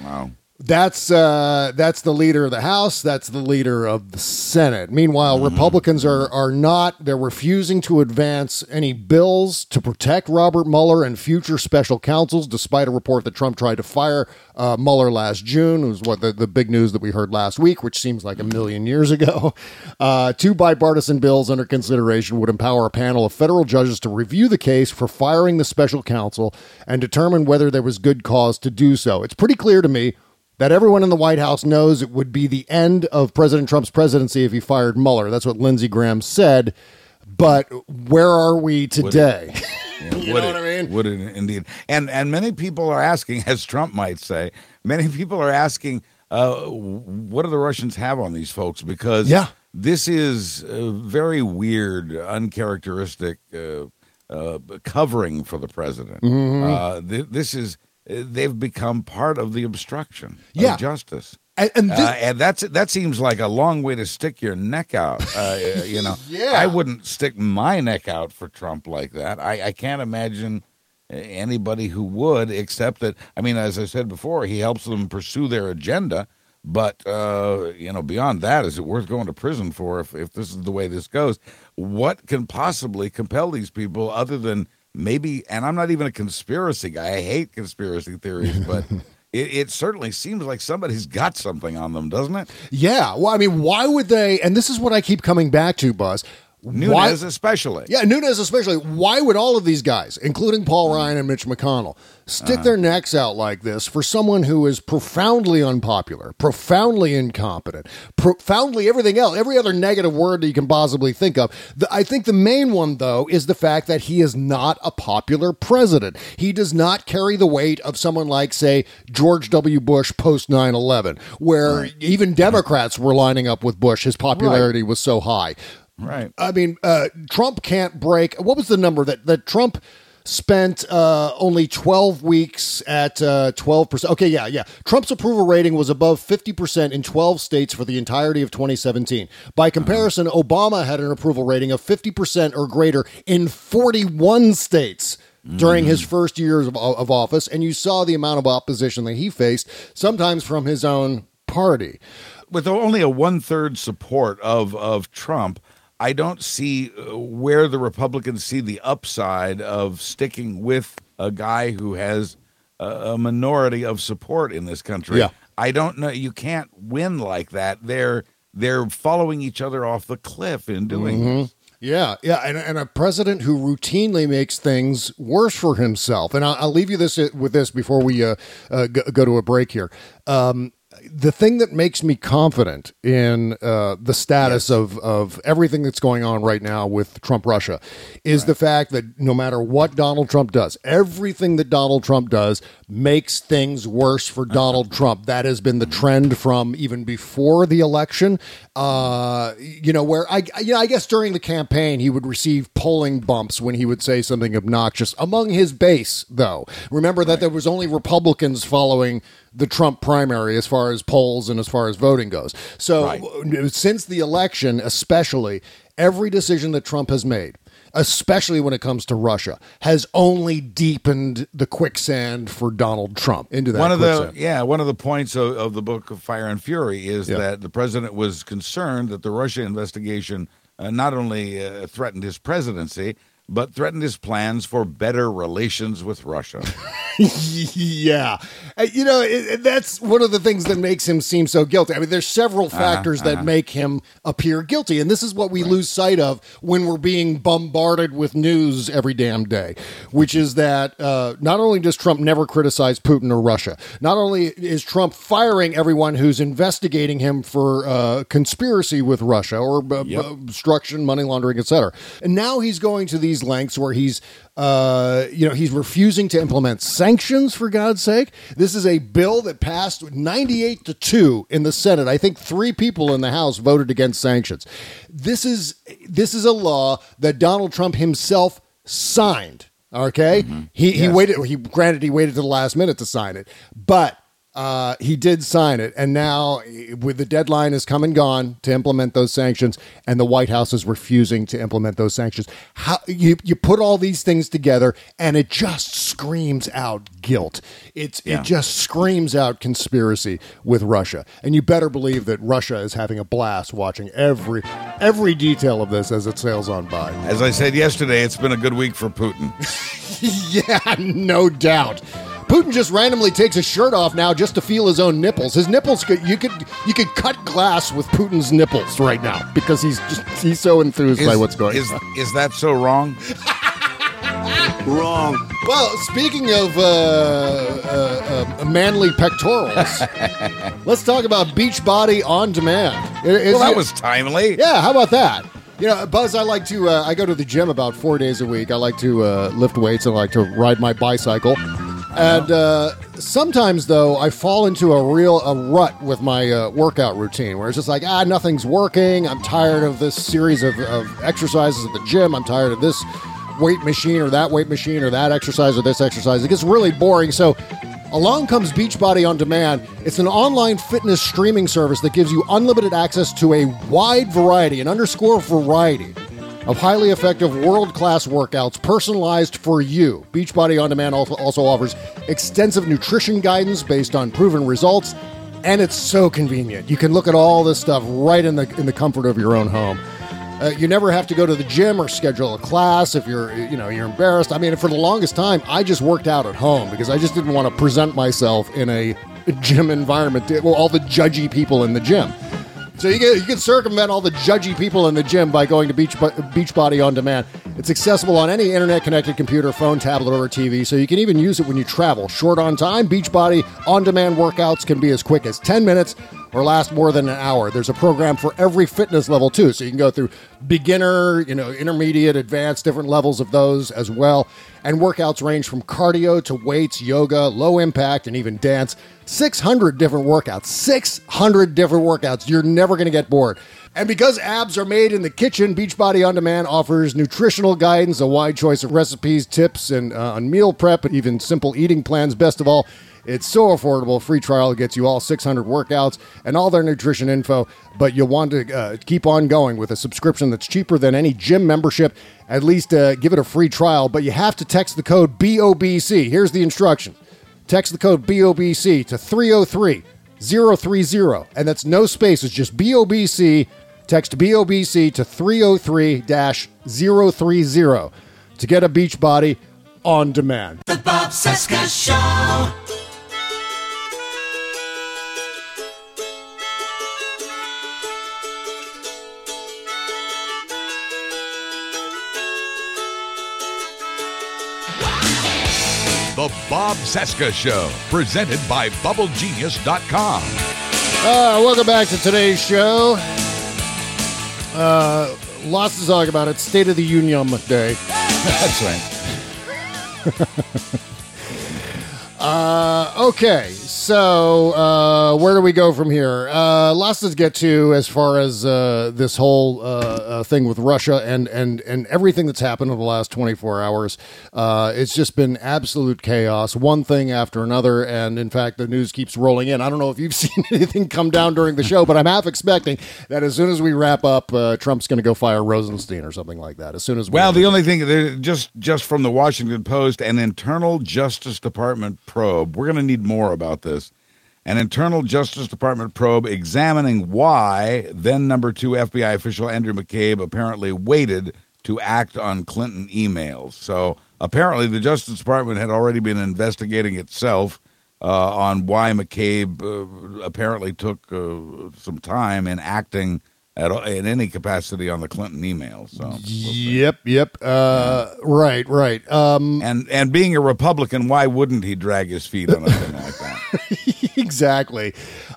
Wow. That's uh, that's the leader of the House. That's the leader of the Senate. Meanwhile, mm-hmm. Republicans are are not. They're refusing to advance any bills to protect Robert Mueller and future special counsels, despite a report that Trump tried to fire uh, Mueller last June. It was what the, the big news that we heard last week, which seems like a million years ago. Uh, two bipartisan bills under consideration would empower a panel of federal judges to review the case for firing the special counsel and determine whether there was good cause to do so. It's pretty clear to me that everyone in the White House knows it would be the end of President Trump's presidency if he fired Mueller. That's what Lindsey Graham said. But where are we today? Would it, yeah, you would know it, what I mean? Would it indeed? And and many people are asking, as Trump might say, many people are asking, uh, what do the Russians have on these folks? Because yeah. this is a very weird, uncharacteristic uh, uh, covering for the president. Mm-hmm. Uh, th- this is. They've become part of the obstruction yeah. of justice. And, and, this- uh, and that's that seems like a long way to stick your neck out. Uh, you know, yeah. I wouldn't stick my neck out for Trump like that. I, I can't imagine anybody who would, except that, I mean, as I said before, he helps them pursue their agenda. But, uh, you know, beyond that, is it worth going to prison for if, if this is the way this goes? What can possibly compel these people other than maybe, and I'm not even a conspiracy guy. I hate conspiracy theories, but it, it certainly seems like somebody's got something on them, doesn't it? Yeah. Well, I mean, why would they? And this is what I keep coming back to, Buzz. Nunes why, especially. Yeah, Nunes especially. Why would all of these guys, including Paul Ryan and Mitch McConnell, stick uh-huh. their necks out like this for someone who is profoundly unpopular, profoundly incompetent, profoundly everything else, every other negative word that you can possibly think of? The, I think the main one, though, is the fact that he is not a popular president. He does not carry the weight of someone like, say, George W. Bush post nine eleven, where right. even Democrats were lining up with Bush. His popularity right. was so high. Right. I mean, uh, Trump can't break. What was the number that, that Trump spent uh, only twelve weeks at uh, twelve percent? Okay, yeah, yeah. Trump's approval rating was above fifty percent in twelve states for the entirety of twenty seventeen. By comparison, uh-huh. Obama had an approval rating of fifty percent or greater in forty-one states. During his first years of, of office. And you saw the amount of opposition that he faced, sometimes from his own party. With only a one-third support of, of Trump, I don't see where the Republicans see the upside of sticking with a guy who has a minority of support in this country. Yeah. I don't know. You can't win like that. They're they're following each other off the cliff in doing mm-hmm. this. Yeah, yeah, and, and a president who routinely makes things worse for himself. And I'll, I'll leave you this with this before we uh, uh, go, go to a break here. Um, The thing that makes me confident in uh, the status yes. of, of everything that's going on right now with Trump Russia is right. the fact that no matter what Donald Trump does, everything that Donald Trump does makes things worse for Donald Trump. That has been the trend from even before the election. Uh, you know, where I, you know, I guess during the campaign, he would receive polling bumps when he would say something obnoxious among his base, though. Remember that right. there was only Republicans following the Trump primary as far as polls and as far as voting goes. So right. since the election, especially, every decision that Trump has made, especially when it comes to Russia, has only deepened the quicksand for Donald Trump into that one of quicksand. the yeah one of the points of, of the book of Fire and Fury is yeah. that the president was concerned that the Russia investigation uh, not only uh, threatened his presidency, but threatened his plans for better relations with Russia. yeah. You know, it, it, that's one of the things that makes him seem so guilty. I mean, there's several factors uh-huh, uh-huh. that make him appear guilty, and this is what we right. lose sight of when we're being bombarded with news every damn day, which is that uh, not only does Trump never criticize Putin or Russia, not only is Trump firing everyone who's investigating him for uh, conspiracy with Russia or b- yep. b- obstruction, money laundering, et cetera. And now he's going to these lengths where he's uh you know he's refusing to implement sanctions. For God's sake, this is a bill that passed ninety-eight to two in the Senate. I think three people in the House voted against sanctions. This is this is a law that Donald Trump himself signed. Okay. Mm-hmm. He yes. he waited he granted he waited to the last minute to sign it, but Uh, he did sign it, and now with the deadline has come and gone to implement those sanctions, and the White House is refusing to implement those sanctions. How you you put all these things together, and it just screams out guilt. It's yeah. it just screams out conspiracy with Russia, and you better believe that Russia is having a blast watching every every detail of this as it sails on by. As I said yesterday, it's been a good week for Putin. yeah, no doubt. Putin just randomly takes his shirt off now just to feel his own nipples. His nipples could you could you could cut glass with Putin's nipples right now because he's just he's so enthused is, by what's going is, on. Is that so wrong? Wrong. Well, speaking of uh, uh, uh, manly pectorals, let's talk about Beachbody On Demand. It, well, that it, was timely. Yeah, how about that? You know, Buzz, I like to, uh, I go to the gym about four days a week. I like to uh, lift weights and I like to ride my bicycle. And uh, sometimes, though, I fall into a real a rut with my uh, workout routine where it's just like, ah, nothing's working. I'm tired of this series of, of exercises at the gym. I'm tired of this weight machine or that weight machine or that exercise or this exercise. It gets really boring. So along comes Beachbody On Demand. It's an online fitness streaming service that gives you unlimited access to a wide variety, an underscore variety, of highly effective world-class workouts personalized for you. Beachbody On Demand also offers extensive nutrition guidance based on proven results, and it's so convenient. You can look at all this stuff right in the in the comfort of your own home. Uh, you never have to go to the gym or schedule a class if you're, you know, you're embarrassed. I mean, for the longest time, I just worked out at home because I just didn't want to present myself in a gym environment. Well, all the judgy people in the gym. So you can, you can circumvent all the judgy people in the gym by going to Beach, Beachbody On Demand. It's accessible on any internet-connected computer, phone, tablet, or T V, so you can even use it when you travel. Short on time, Beachbody On Demand workouts can be as quick as ten minutes or last more than an hour. There's a program for every fitness level, too, so you can go through beginner, you know, intermediate, advanced, different levels of those as well. And workouts range from cardio to weights, yoga, low impact, and even dance. six hundred different workouts. six hundred different workouts. You're never going to get bored. And because abs are made in the kitchen, Beachbody On Demand offers nutritional guidance, a wide choice of recipes, tips, and uh, on meal prep, and even simple eating plans. Best of all, it's so affordable. Free trial gets you all six hundred workouts and all their nutrition info, but you'll want to uh, keep on going with a subscription that's cheaper than any gym membership. At least uh, give it a free trial, but you have to text the code B O B C. Here's the instruction. Text the code B O B C to three oh three, oh three oh, and that's no spaces, just B O B C. Text B O B C to three oh three, oh three oh to get a Beachbody On Demand. The Bob Cesca Show. The Bob Cesca Show, presented by Bubble Genius dot com. Uh, welcome back to today's show. Uh, lots to talk about. It's State of the Union Day. That's right. uh, okay, so uh, where do we go from here? Uh, lots to get to as far as uh, this whole uh, uh, thing with Russia and, and, and everything that's happened over the last twenty-four hours. Uh, it's just been absolute chaos, one thing after another, and in fact, the news keeps rolling in. I don't know if you've seen anything come down during the show, but I'm half expecting that as soon as we wrap up, uh, Trump's going to go fire Rosenstein or something like that. As soon as we well, the only thing, just just from the Washington Post, an internal Justice Department probe. We're going to need more about this. An internal Justice Department probe examining why then number two F B I official Andrew McCabe apparently waited to act on Clinton emails. So apparently the Justice Department had already been investigating itself uh, on why McCabe uh, apparently took uh, some time in acting at in any capacity on the Clinton emails. So we'll yep, yep. Uh, yeah. Right, right. Um, and and being a Republican, why wouldn't he drag his feet on a thing like that? Exactly.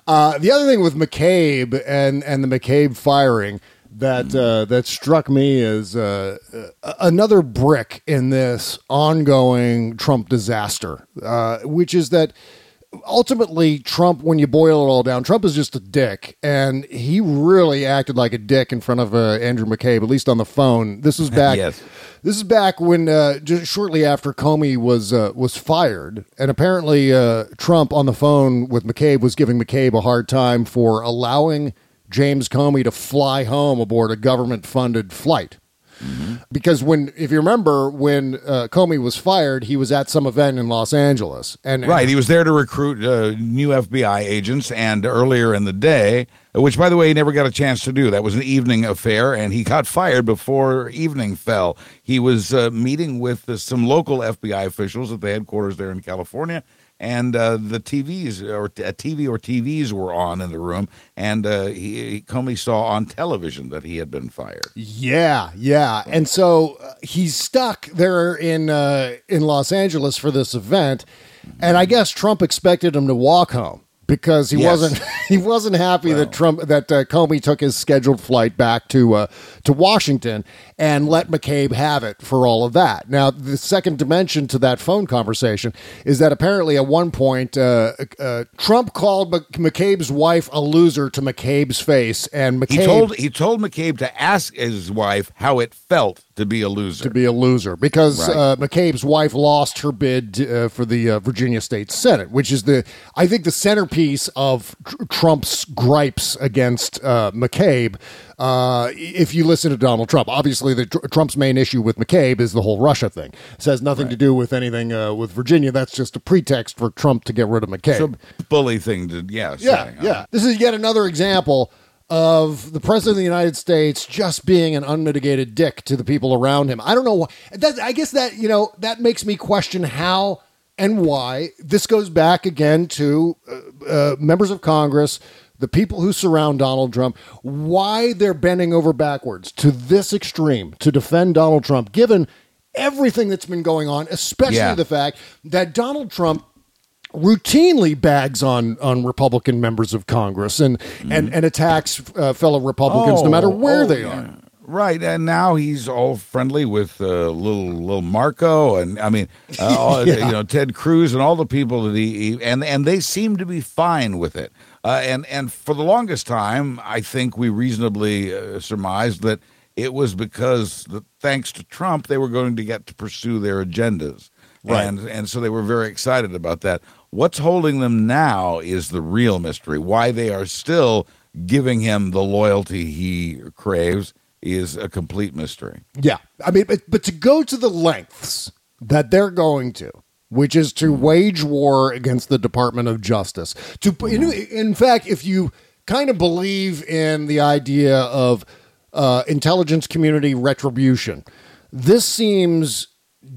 Uh, the other thing with McCabe and, and the McCabe firing that uh, that struck me is uh, another brick in this ongoing Trump disaster, uh, which is that ultimately, Trump, when you boil it all down, Trump is just a dick, and he really acted like a dick in front of uh, Andrew McCabe, at least on the phone. This was back. Yes. This is back when uh, just shortly after Comey was uh, was fired, and apparently uh, Trump on the phone with McCabe was giving McCabe a hard time for allowing James Comey to fly home aboard a government-funded flight. Mm-hmm. Because when, if you remember, when uh, Comey was fired, he was at some event in Los Angeles. And right, and he was there to recruit uh, new F B I agents. And earlier in the day, which, by the way, he never got a chance to do. That was an evening affair, and he got fired before evening fell. He was uh, meeting with uh, some local F B I officials at the headquarters there in California. And uh, the T Vs or a T V or T Vs were on in the room, and uh, he, Comey saw on television that he had been fired. Yeah, yeah, and so uh, he's stuck there in uh, in Los Angeles for this event, and I guess Trump expected him to walk home because he yes. wasn't he wasn't happy well. that Trump that uh, Comey took his scheduled flight back to uh, to Washington and let McCabe have it for all of that. Now, the second dimension to that phone conversation is that apparently at one point, uh, uh, Trump called McCabe's wife a loser to McCabe's face, and McCabe he told he told McCabe to ask his wife how it felt to be a loser. To be a loser, because right. uh, McCabe's wife lost her bid uh, for the uh, Virginia State Senate, which is the I think the centerpiece of tr- Trump's gripes against uh, McCabe. Uh, if you listen to Donald Trump, obviously the tr- Trump's main issue with McCabe is the whole Russia thing. It has nothing right. to do with anything uh, with Virginia. That's just a pretext for Trump to get rid of McCabe. It's a bully thing to, yeah. Yeah, yeah. This is yet another example of the president of the United States just being an unmitigated dick to the people around him. I don't know why. That, I guess that, you know, that makes me question how and why. This goes back again to uh, uh, members of Congress, the people who surround Donald Trump, why they're bending over backwards to this extreme to defend Donald Trump, given everything that's been going on, especially yeah. the fact that Donald Trump routinely bags on on Republican members of Congress and mm-hmm. and, and attacks uh, fellow Republicans oh, no matter where oh, they yeah. are. Right, and now he's all friendly with uh, little little Marco, and I mean, uh, all, yeah. you know, Ted Cruz and all the people that he and and they seem to be fine with it. Uh, and and for the longest time, I think we reasonably uh, surmised that it was because the, thanks to Trump, they were going to get to pursue their agendas, right? And and so they were very excited about that. What's holding them now is the real mystery. Why they are still giving him the loyalty he craves is a complete mystery. Yeah. I mean, but, but to go to the lengths that they're going to, which is to wage war against the Department of Justice. To in, in fact, if you kind of believe in the idea of uh, intelligence community retribution, this seems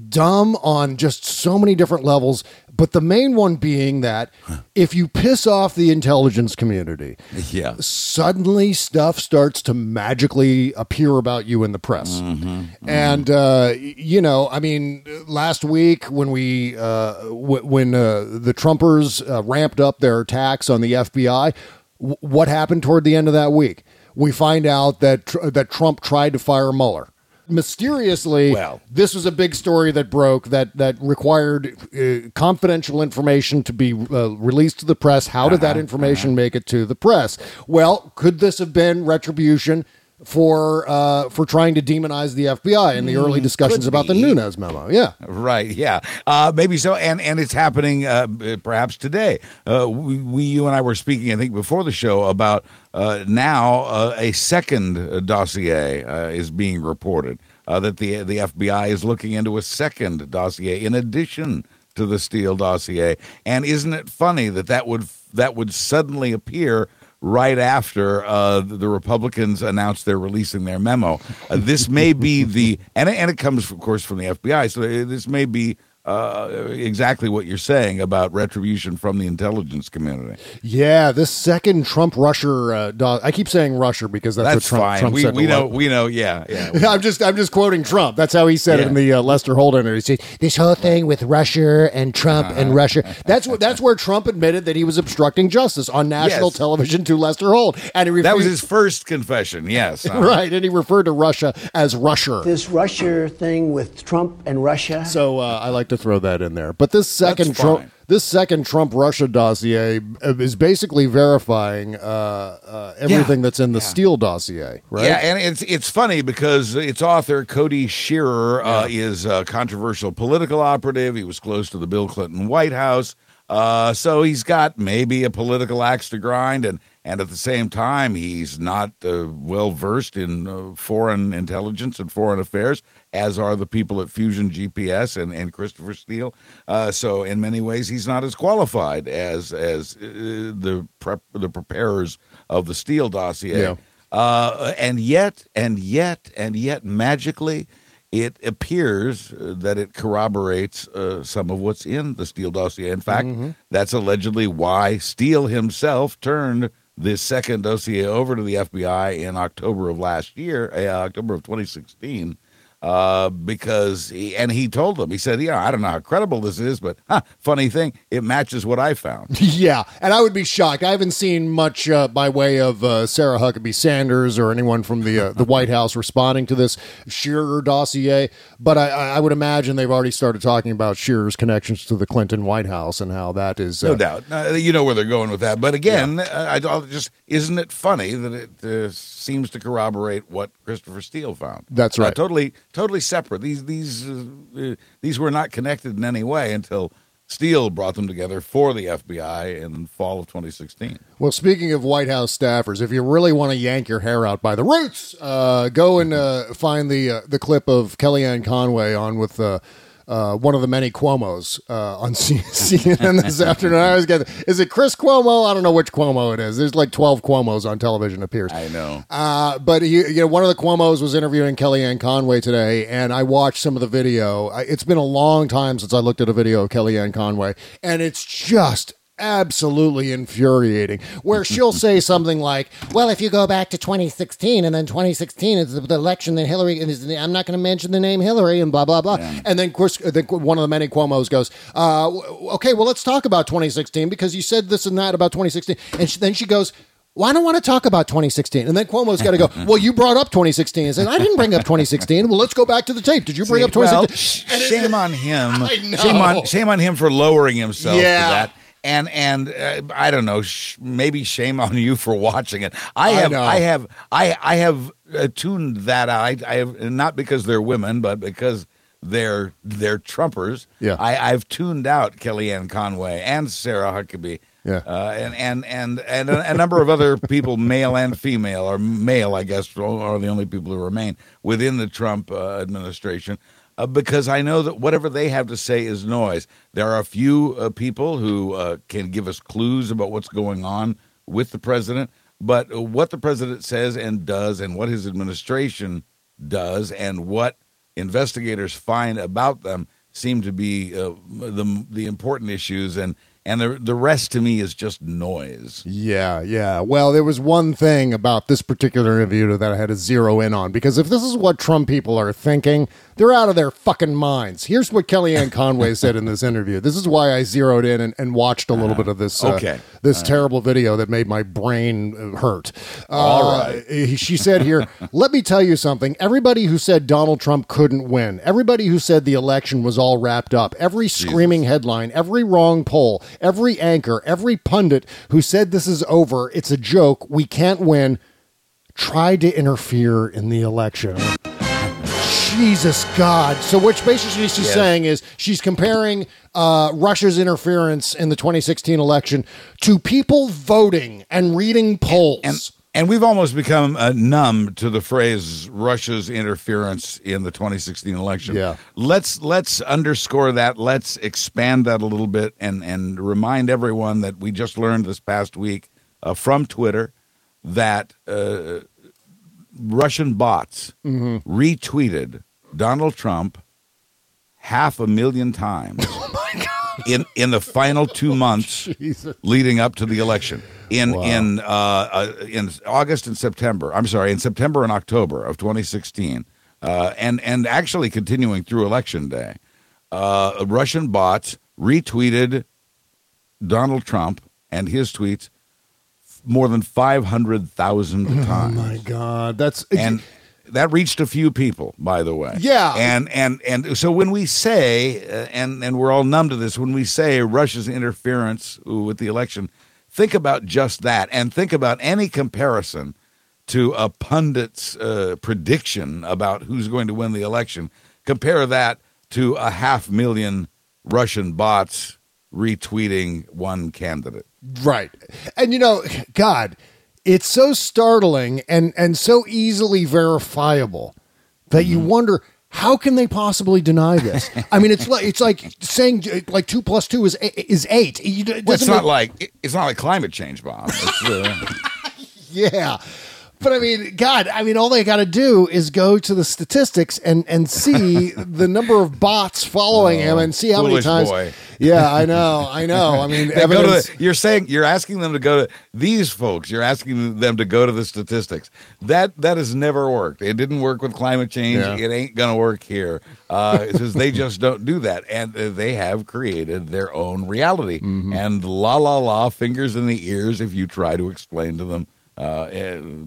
dumb on just so many different levels. But the main one being that if you piss off the intelligence community, yeah. suddenly stuff starts to magically appear about you in the press. Mm-hmm, mm-hmm. And, uh, you know, I mean, last week when we uh, w- when uh, the Trumpers uh, ramped up their attacks on the F B I, w- what happened toward the end of that week? We find out that tr- that Trump tried to fire Mueller. Mysteriously, well, this was a big story that broke that that required uh, confidential information to be uh, released to the press. How did uh-huh, that information uh-huh. make it to the press? Well, could this have been retribution for uh, for trying to demonize the F B I in the mm, early discussions about the Nunes memo? Yeah, right. Yeah, uh, maybe so. And and it's happening uh, perhaps today. Uh, we, we, you and I were speaking, I think, before the show about uh, now uh, a second dossier uh, is being reported uh, that the the F B I is looking into a second dossier in addition to the Steele dossier. And isn't it funny that that would that would suddenly appear right after uh, the Republicans announced they're releasing their memo? Uh, this may be the, and, and it comes, of course, from the F B I, so this may be uh, exactly what you're saying about retribution from the intelligence community. Yeah, this second Trump Russia, uh, do- I keep saying Russia because that's, that's what Trump, fine. Trump we, said. We know, we know, yeah. yeah we know. I'm just I'm just quoting Trump. That's how he said yeah. it in the uh, Lester Holt interview. He said, this whole thing with Russia and Trump uh-huh. and Russia, that's, wh- that's where Trump admitted that he was obstructing justice on national yes. television to Lester Holt. And he referred- That was his first confession, yes. Uh-huh. Right, and he referred to Russia as Russia. This Russia thing with Trump and Russia. So uh, I like to throw that in there, but this second Trump, this second Trump Russia dossier is basically verifying uh, uh, everything yeah. that's in the yeah. Steele dossier, right? Yeah, and it's it's funny because its author Cody Shearer uh, yeah. is a controversial political operative. He was close to the Bill Clinton White House, uh, so he's got maybe a political axe to grind, and and at the same time he's not uh, well versed in uh, foreign intelligence and foreign affairs, as are the people at Fusion G P S and, and Christopher Steele. Uh, so in many ways, he's not as qualified as as uh, the prep, the preparers of the Steele dossier. Yeah. Uh, and yet, and yet, and yet, magically, it appears that it corroborates uh, some of what's in the Steele dossier. In fact, mm-hmm. that's allegedly why Steele himself turned this second dossier over to the F B I in October of last year, uh, October of twenty sixteen, Uh, because he, and he told them, he said, yeah, I don't know how credible this is, but huh, funny thing, it matches what I found. Yeah, and I would be shocked. I haven't seen much uh, by way of uh, Sarah Huckabee Sanders or anyone from the uh, the White House responding to this Shearer dossier, but I, I would imagine they've already started talking about Shearer's connections to the Clinton White House and how that is... Uh, no doubt. Uh, you know where they're going with that. But again, yeah. I, I just isn't it funny that it uh, seems to corroborate what Christopher Steele found? That's right. Uh, totally... Totally separate. These these uh, these were not connected in any way until Steele brought them together for the F B I in fall of twenty sixteen. Well, speaking of White House staffers, if you really want to yank your hair out by the roots, uh, go and uh, find the uh, the clip of Kellyanne Conway on with uh, uh, one of the many Cuomos uh, on C N N this afternoon. I always get, is it Chris Cuomo? I don't know which Cuomo it is. There's like twelve Cuomos on television appears. I know. Uh, but he, you know, one of the Cuomos was interviewing Kellyanne Conway today, and I watched some of the video. It's been a long time since I looked at a video of Kellyanne Conway, and it's just absolutely infuriating, where she'll say something like, well, if you go back to twenty sixteen, and then twenty sixteen is the election that Hillary, and I'm not going to mention the name Hillary, and blah, blah, blah. Yeah. And then, of course, then one of the many Cuomos goes, uh, okay, well, let's talk about twenty sixteen, because you said this and that about twenty sixteen. And she, then she goes, well, I don't want to talk about twenty sixteen. And then Cuomo's got to go, well, you brought up twenty sixteen. He says, I didn't bring up twenty sixteen. Well, let's go back to the tape. Did you bring See, up twenty sixteen? Well, shame on him. Shame on, shame on him for lowering himself yeah. to that. And and uh, I don't know, sh- maybe shame on you for watching it. I have I, I have I I have attuned that out. I, I have, not because they're women, but because they're they're Trumpers. Yeah, I, I've tuned out Kellyanne Conway and Sarah Huckabee. Yeah, uh, and and and and a, a number of other people, male and female, or male, I guess, are the only people who remain within the Trump uh, administration. Uh, because I know that whatever they have to say is noise. There are a few uh, people who uh, can give us clues about what's going on with the president, but what the president says and does, and what his administration does, and what investigators find about them seem to be uh, the the important issues, and and the the rest to me is just noise. Yeah, yeah. Well, there was one thing about this particular interview that I had to zero in on, because if this is what Trump people are thinking, they're out of their fucking minds. Here's what Kellyanne Conway said in this interview. This is why I zeroed in and, and watched a little uh, bit of this uh, okay. this All terrible right. video that made my brain hurt. Uh, All right. She said here, let me tell you something. Everybody who said Donald Trump couldn't win, everybody who said the election was all wrapped up, every screaming Jesus. headline, every wrong poll, every anchor, every pundit who said this is over, it's a joke, we can't win, tried to interfere in the election. Jesus God. So which basically she's yes. saying is she's comparing uh, Russia's interference in the twenty sixteen election to people voting and reading polls. And, and, and we've almost become uh, numb to the phrase Russia's interference in the twenty sixteen election. Yeah. Let's let's underscore that. Let's expand that a little bit and, and remind everyone that we just learned this past week uh, from Twitter that uh, Russian bots mm-hmm. retweeted Donald Trump half a million times oh my God. in in the final two months oh, leading up to the election. In wow. in uh, uh, in August and September, I'm sorry, in September and October of twenty sixteen, uh, and and actually continuing through Election Day, uh, Russian bots retweeted Donald Trump and his tweets more than five hundred thousand times. Oh my God, that's and that reached a few people, by the way. Yeah, and and and so when we say uh, and and we're all numb to this when we say Russia's interference with the election. Think about just that, and think about any comparison to a pundit's uh, prediction about who's going to win the election. Compare that to a half million Russian bots retweeting one candidate. Right. And, you know, God, it's so startling and, and so easily verifiable that mm-hmm. you wonder, how can they possibly deny this? I mean, it's like it's like saying like two plus two is is eight. It well, it's not make... like it's not like climate change, Bob. It's, uh... yeah, but I mean, God, I mean, all they got to do is go to the statistics and and see the number of bots following oh, him and see how many times. Boy. Yeah, I know, I know. I mean, evidence... go to the, you're saying you're asking them to go to these folks. You're asking them to go to the statistics. That that has never worked. It didn't work with climate change. Yeah. It ain't gonna work here. Uh, because they just don't do that, and they have created their own reality. Mm-hmm. And la la la, fingers in the ears if you try to explain to them uh,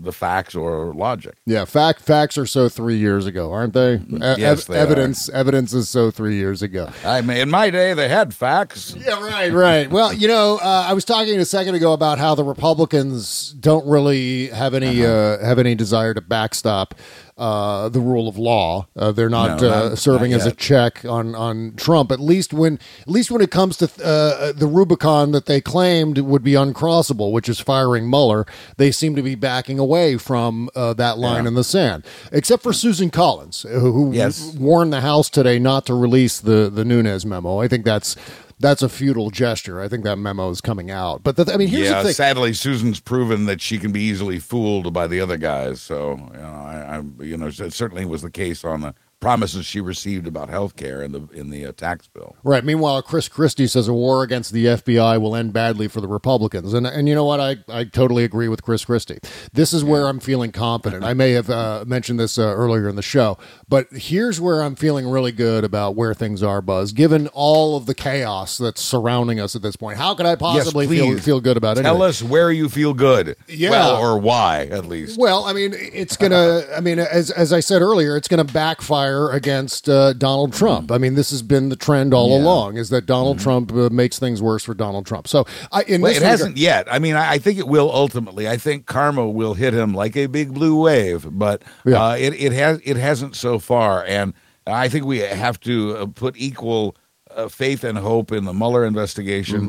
the facts or logic. Yeah, fact facts are so three years ago, aren't they? E- yes, they evidence are. Evidence is so three years ago. I mean, in my day, they had facts. Yeah, right, right. Well, you know, uh, I was talking a second ago about how the Republicans don't really have any uh-huh. uh, have any desire to backstop uh, the rule of law. Uh, they're not, no, uh, not serving not as a check on, on Trump. At least when at least when it comes to uh, the Rubicon that they claimed would be uncrossable, which is firing Mueller, they seem to be backing away from uh, that line yeah. in the sand. Except for Susan Collins, who yes. warned the House today not to release the, the Nunes memo. I think that's that's a futile gesture. I think that memo is coming out. But the, I mean, here's yeah, the thing. Sadly, Susan's proven that she can be easily fooled by the other guys. So, you know, I, I you know, it certainly was the case on the promises she received about health care in the in the uh, tax bill. Right. Meanwhile, Chris Christie says a war against the F B I will end badly for the Republicans. And and you know what? I, I totally agree with Chris Christie. This is where I'm feeling confident. I may have uh, mentioned this uh, earlier in the show, but here's where I'm feeling really good about where things are, Buzz, given all of the chaos that's surrounding us at this point. How could I possibly yes, feel, feel good about it? Tell anything? us where you feel good. Yeah. Well, or why, at least. Well, I mean, it's going to, I mean, as, as I said earlier, it's going to backfire against uh, Donald Trump. I mean, this has been the trend all yeah. along, is that Donald mm-hmm. Trump uh, makes things worse for Donald Trump. So I, in well, this it regard- hasn't yet. I mean, I, I think it will ultimately. I think karma will hit him like a big blue wave, but yeah. uh, it, it, has, it hasn't so far. And I think we have to uh, put equal uh, faith and hope in the Mueller investigation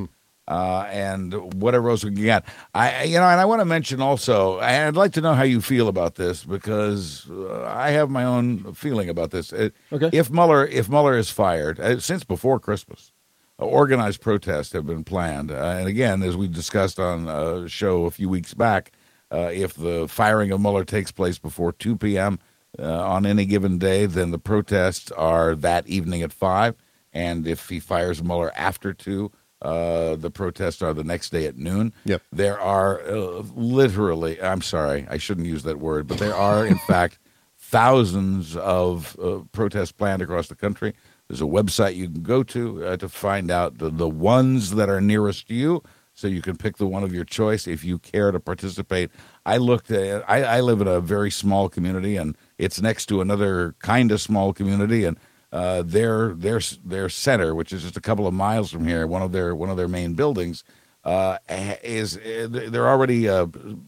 mm-hmm. uh, and whatever else we can get. I, you know, and I want to mention also, I'd like to know how you feel about this, because uh, I have my own feeling about this. It, okay. If Mueller, if Mueller is fired, uh, since before Christmas, uh, organized protests have been planned. Uh, and again, as we discussed on a show a few weeks back, uh, if the firing of Mueller takes place before two p.m., Uh, on any given day, then the protests are that evening at five. And if he fires Mueller after two, uh, the protests are the next day at noon. Yep. There are uh, literally, I'm sorry, I shouldn't use that word, but there are, in fact, thousands of uh, protests planned across the country. There's a website you can go to uh, to find out the, the ones that are nearest you, so you can pick the one of your choice if you care to participate. I looked at, I, I live in a very small community, and it's next to another kind of small community, and uh, their their their center, which is just a couple of miles from here, one of their one of their main buildings, uh, is they're already uh,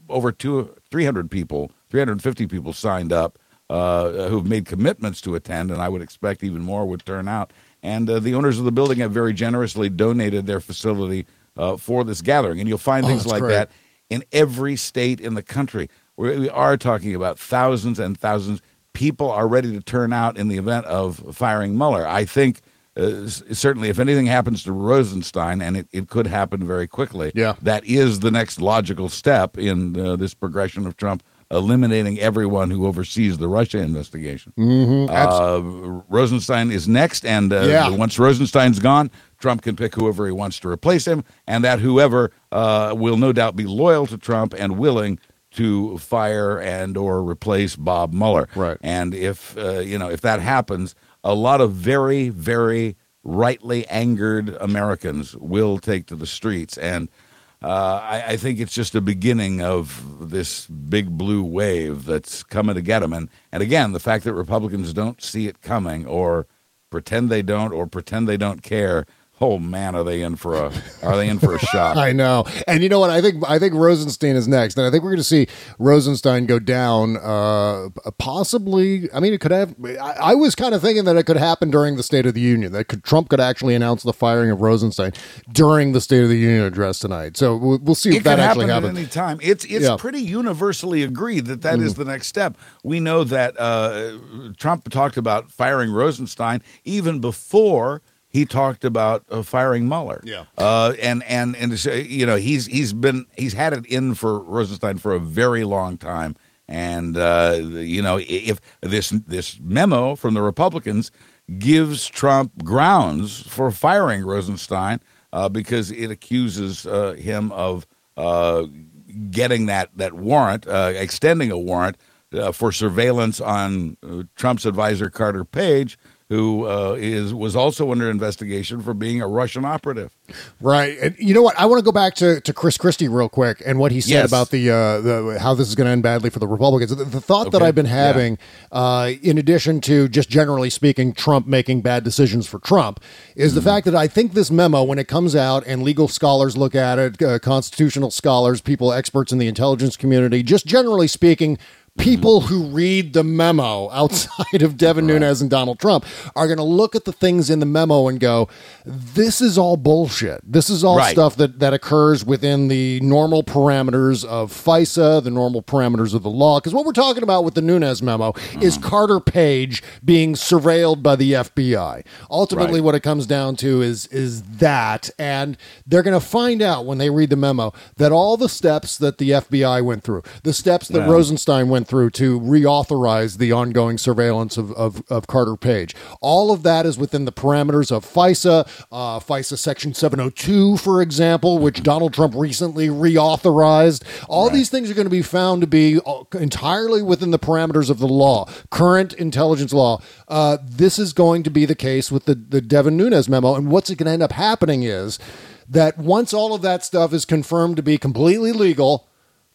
over two three hundred people, three hundred fifty people signed up uh, who've made commitments to attend, and I would expect even more would turn out. And uh, the owners of the building have very generously donated their facility uh, for this gathering, and you'll find oh, things like great. that in every state in the country. We are talking about thousands and thousands. People are ready to turn out in the event of firing Mueller. I think uh, certainly if anything happens to Rosenstein, and it, it could happen very quickly, yeah. that is the next logical step in uh, this progression of Trump eliminating everyone who oversees the Russia investigation. Mm-hmm. Uh, Rosenstein is next, and uh, yeah. once Rosenstein's gone, Trump can pick whoever he wants to replace him, and that whoever uh, will no doubt be loyal to Trump and willing to fire and or replace Bob Mueller. Right. And if, uh, you know, if that happens, a lot of very, very rightly angered Americans will take to the streets. And uh, I, I think it's just the beginning of this big blue wave that's coming to get them. And, and again, the fact that Republicans don't see it coming, or pretend they don't, or pretend they don't care. Oh man, are they in for a are they in for a shock? I know, and you know what? I think I think Rosenstein is next, and I think we're going to see Rosenstein go down. Uh, possibly, I mean, it could have. I, I was kind of thinking that it could happen during the State of the Union. That could, Trump could actually announce the firing of Rosenstein during the State of the Union address tonight. So we'll, we'll see if it that actually happen happens. At any time. It's it's yeah. pretty universally agreed that that mm. is the next step. We know that uh, Trump talked about firing Rosenstein even before he talked about uh, firing Mueller. Yeah. Uh, and, and, and, you know, he's, he's been, he's had it in for Rosenstein for a very long time. And, uh, you know, if this, this memo from the Republicans gives Trump grounds for firing Rosenstein, uh, because it accuses uh, him of uh, getting that, that warrant, uh, extending a warrant uh, for surveillance on uh, Trump's advisor, Carter Page, who uh, is was also under investigation for being a Russian operative. Right. And you know what? I want to go back to, to Chris Christie real quick and what he said yes. about the, uh, the how this is going to end badly for the Republicans. The, the thought okay. that I've been having, yeah. uh, in addition to just generally speaking, Trump making bad decisions for Trump, is mm-hmm. the fact that I think this memo, when it comes out and legal scholars look at it, uh, constitutional scholars, people, experts in the intelligence community, just generally speaking, people who read the memo outside of Devin right. Nunes and Donald Trump are going to look at the things in the memo and go, this is all bullshit. This is all right. stuff that, that occurs within the normal parameters of FISA, the normal parameters of the law. Because what we're talking about with the Nunes memo mm. is Carter Page being surveilled by the F B I. Ultimately, right. what it comes down to is, is that. And they're going to find out when they read the memo that all the steps that the F B I went through, the steps that yeah. Rosenstein went through to reauthorize the ongoing surveillance of, of, of Carter Page. All of that is within the parameters of FISA, uh, FISA Section seven oh two, for example, which Donald Trump recently reauthorized. All right. these things are going to be found to be entirely within the parameters of the law, current intelligence law. Uh, this is going to be the case with the, the Devin Nunes memo. And what's going to end up happening is that once all of that stuff is confirmed to be completely legal,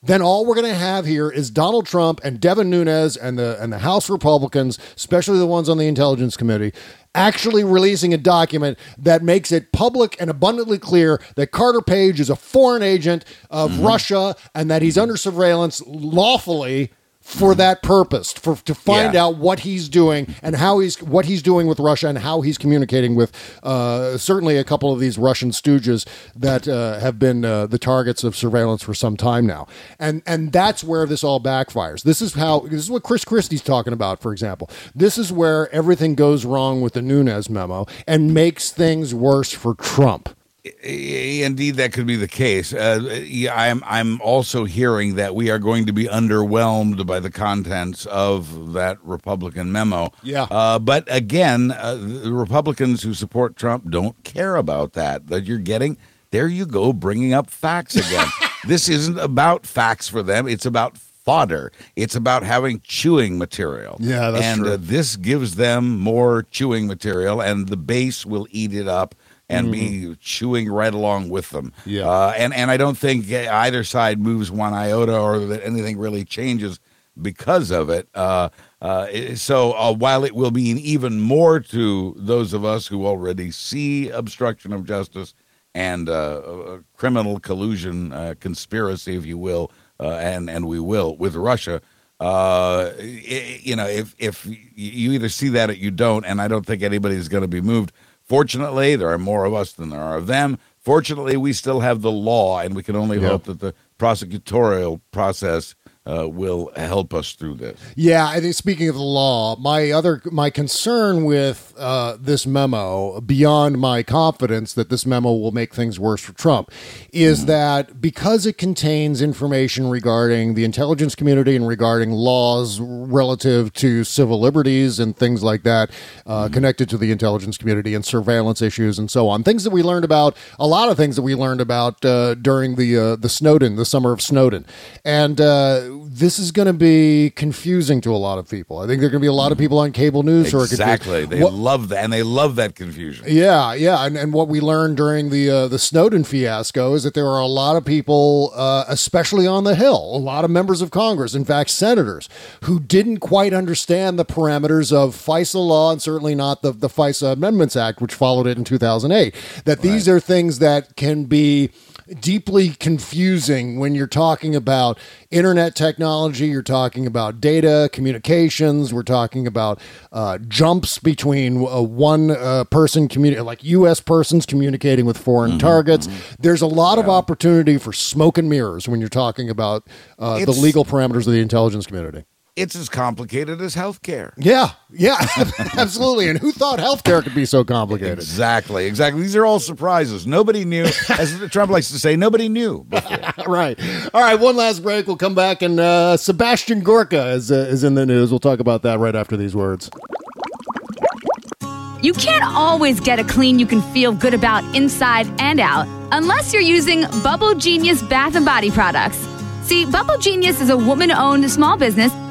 then all we're going to have here is Donald Trump and Devin Nunes and the and the House Republicans, especially the ones on the Intelligence Committee, actually releasing a document that makes it public and abundantly clear that Carter Page is a foreign agent of mm-hmm. Russia and that he's under surveillance lawfully for that purpose, for to find yeah. out what he's doing and how he's what he's doing with Russia and how he's communicating with uh, certainly a couple of these Russian stooges that uh, have been uh, the targets of surveillance for some time now, and and that's where this all backfires. This is how this is what Chris Christie's talking about, for example. This is where everything goes wrong with the Nunes memo and makes things worse for Trump. Indeed, that could be the case. Uh, I'm I'm also hearing that we are going to be underwhelmed by the contents of that Republican memo. Yeah. Uh, but again, uh, the Republicans who support Trump don't care about that. That you're getting there, you go bringing up facts again. This isn't about facts for them. It's about fodder. It's about having chewing material. Yeah, that's and, true. And uh, this gives them more chewing material, and the base will eat it up and be chewing right along with them. Yeah. Uh, and, and I don't think either side moves one iota or that anything really changes because of it. Uh, uh, so uh, while it will mean even more to those of us who already see obstruction of justice and uh, criminal collusion, uh, conspiracy, if you will, uh, and, and we will, with Russia, uh, it, you know, if, if you either see that or you don't, and I don't think anybody's going to be moved. Fortunately, there are more of us than there are of them. Fortunately, we still have the law, and we can only yeah. hope that the prosecutorial process uh, will help us through this. Yeah, I think speaking of the law, my other my concern with uh, this memo, beyond my confidence that this memo will make things worse for Trump, is mm-hmm. that because it contains information regarding the intelligence community and regarding laws relative to civil liberties and things like that uh, mm-hmm. connected to the intelligence community and surveillance issues and so on, things that we learned about, a lot of things that we learned about uh, during the uh, the Snowden, the summer of Snowden. And uh, this is going to be confusing to a lot of people. I think there are going to be a lot of people on cable news who are confused. Exactly. They what, love that, and they love that confusion. Yeah, yeah. And, and what we learned during the uh, the Snowden fiasco is that there are a lot of people, uh, especially on the Hill, a lot of members of Congress, in fact, senators, who didn't quite understand the parameters of FISA law and certainly not the, the FISA Amendments Act, which followed it in two thousand eight, that right. these are things that can be deeply confusing when you're talking about internet technology, you're talking about data, communications, we're talking about uh, jumps between uh, one uh, person, communi- like U S persons communicating with foreign mm-hmm, targets. Mm-hmm. There's a lot yeah. of opportunity for smoke and mirrors when you're talking about uh, the legal parameters of the intelligence community. It's as complicated as healthcare. Yeah, yeah, absolutely. And who thought healthcare could be so complicated? Exactly, exactly. These are all surprises. Nobody knew, as Trump likes to say, nobody knew before. Right. All right, one last break. We'll come back, and uh, Sebastian Gorka is, uh, is in the news. We'll talk about that right after these words. You can't always get a clean you can feel good about inside and out unless you're using Bubble Genius Bath and Body products. See, Bubble Genius is a woman-owned small business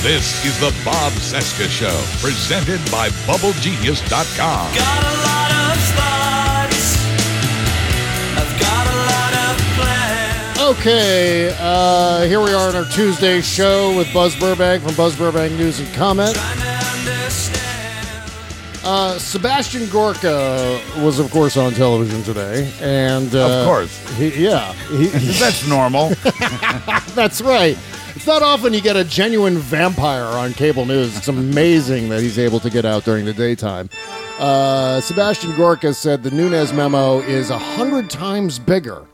This is the Bob Cesca Show, presented by Bubble Genius dot com. Got a lot of thoughts. I've got a lot of plans. Okay, uh, here we are on our Tuesday show with Buzz Burbank from Buzz Burbank News and Comment. Uh, Sebastian Gorka was, of course, on television today, and uh, of course, he, yeah, he, that's normal. That's right. It's not often you get a genuine vampire on cable news. It's amazing that he's able to get out during the daytime. Uh, Sebastian Gorka said the Nunes memo is a hundred times bigger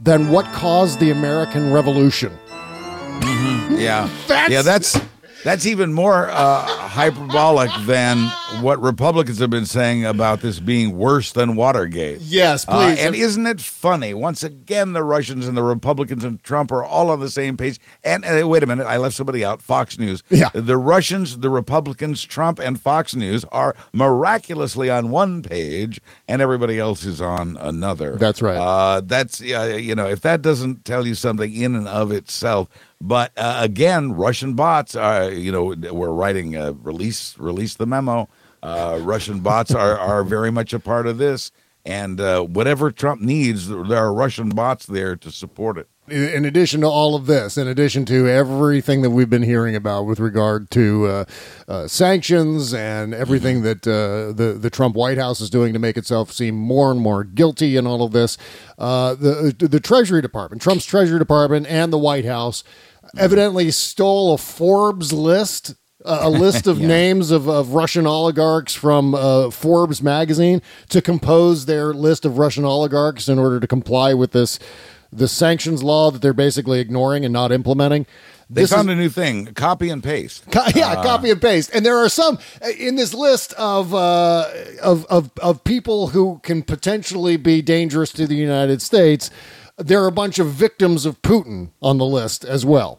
than what caused the American Revolution. Mm-hmm. Yeah, that's... yeah, that's that's even more uh, hyperbolic than what Republicans have been saying about this being worse than Watergate. Yes, please. Uh, and isn't it funny? Once again, the Russians and the Republicans and Trump are all on the same page. And, and wait a minute, I left somebody out, Fox News. Yeah. The Russians, the Republicans, Trump, and Fox News are miraculously on one page, and everybody else is on another. That's right. Uh, that's, uh, you know, if that doesn't tell you something in and of itself. But uh, again, Russian bots are, you know, we're writing uh, release, release the memo. Uh, Russian bots are, are very much a part of this, and uh, whatever Trump needs, there are Russian bots there to support it. In addition to all of this, in addition to everything that we've been hearing about with regard to uh, uh, sanctions and everything that uh, the, the Trump White House is doing to make itself seem more and more guilty in all of this, uh, the the Treasury Department, Trump's Treasury Department and the White House evidently stole a Forbes list a list of yeah. names of, of Russian oligarchs from uh, Forbes magazine to compose their list of Russian oligarchs in order to comply with this the sanctions law that they're basically ignoring and not implementing. They this found is, a new thing, copy and paste. Co- yeah, uh, copy and paste. And there are some in this list of, uh, of of of people who can potentially be dangerous to the United States. There are a bunch of victims of Putin on the list as well.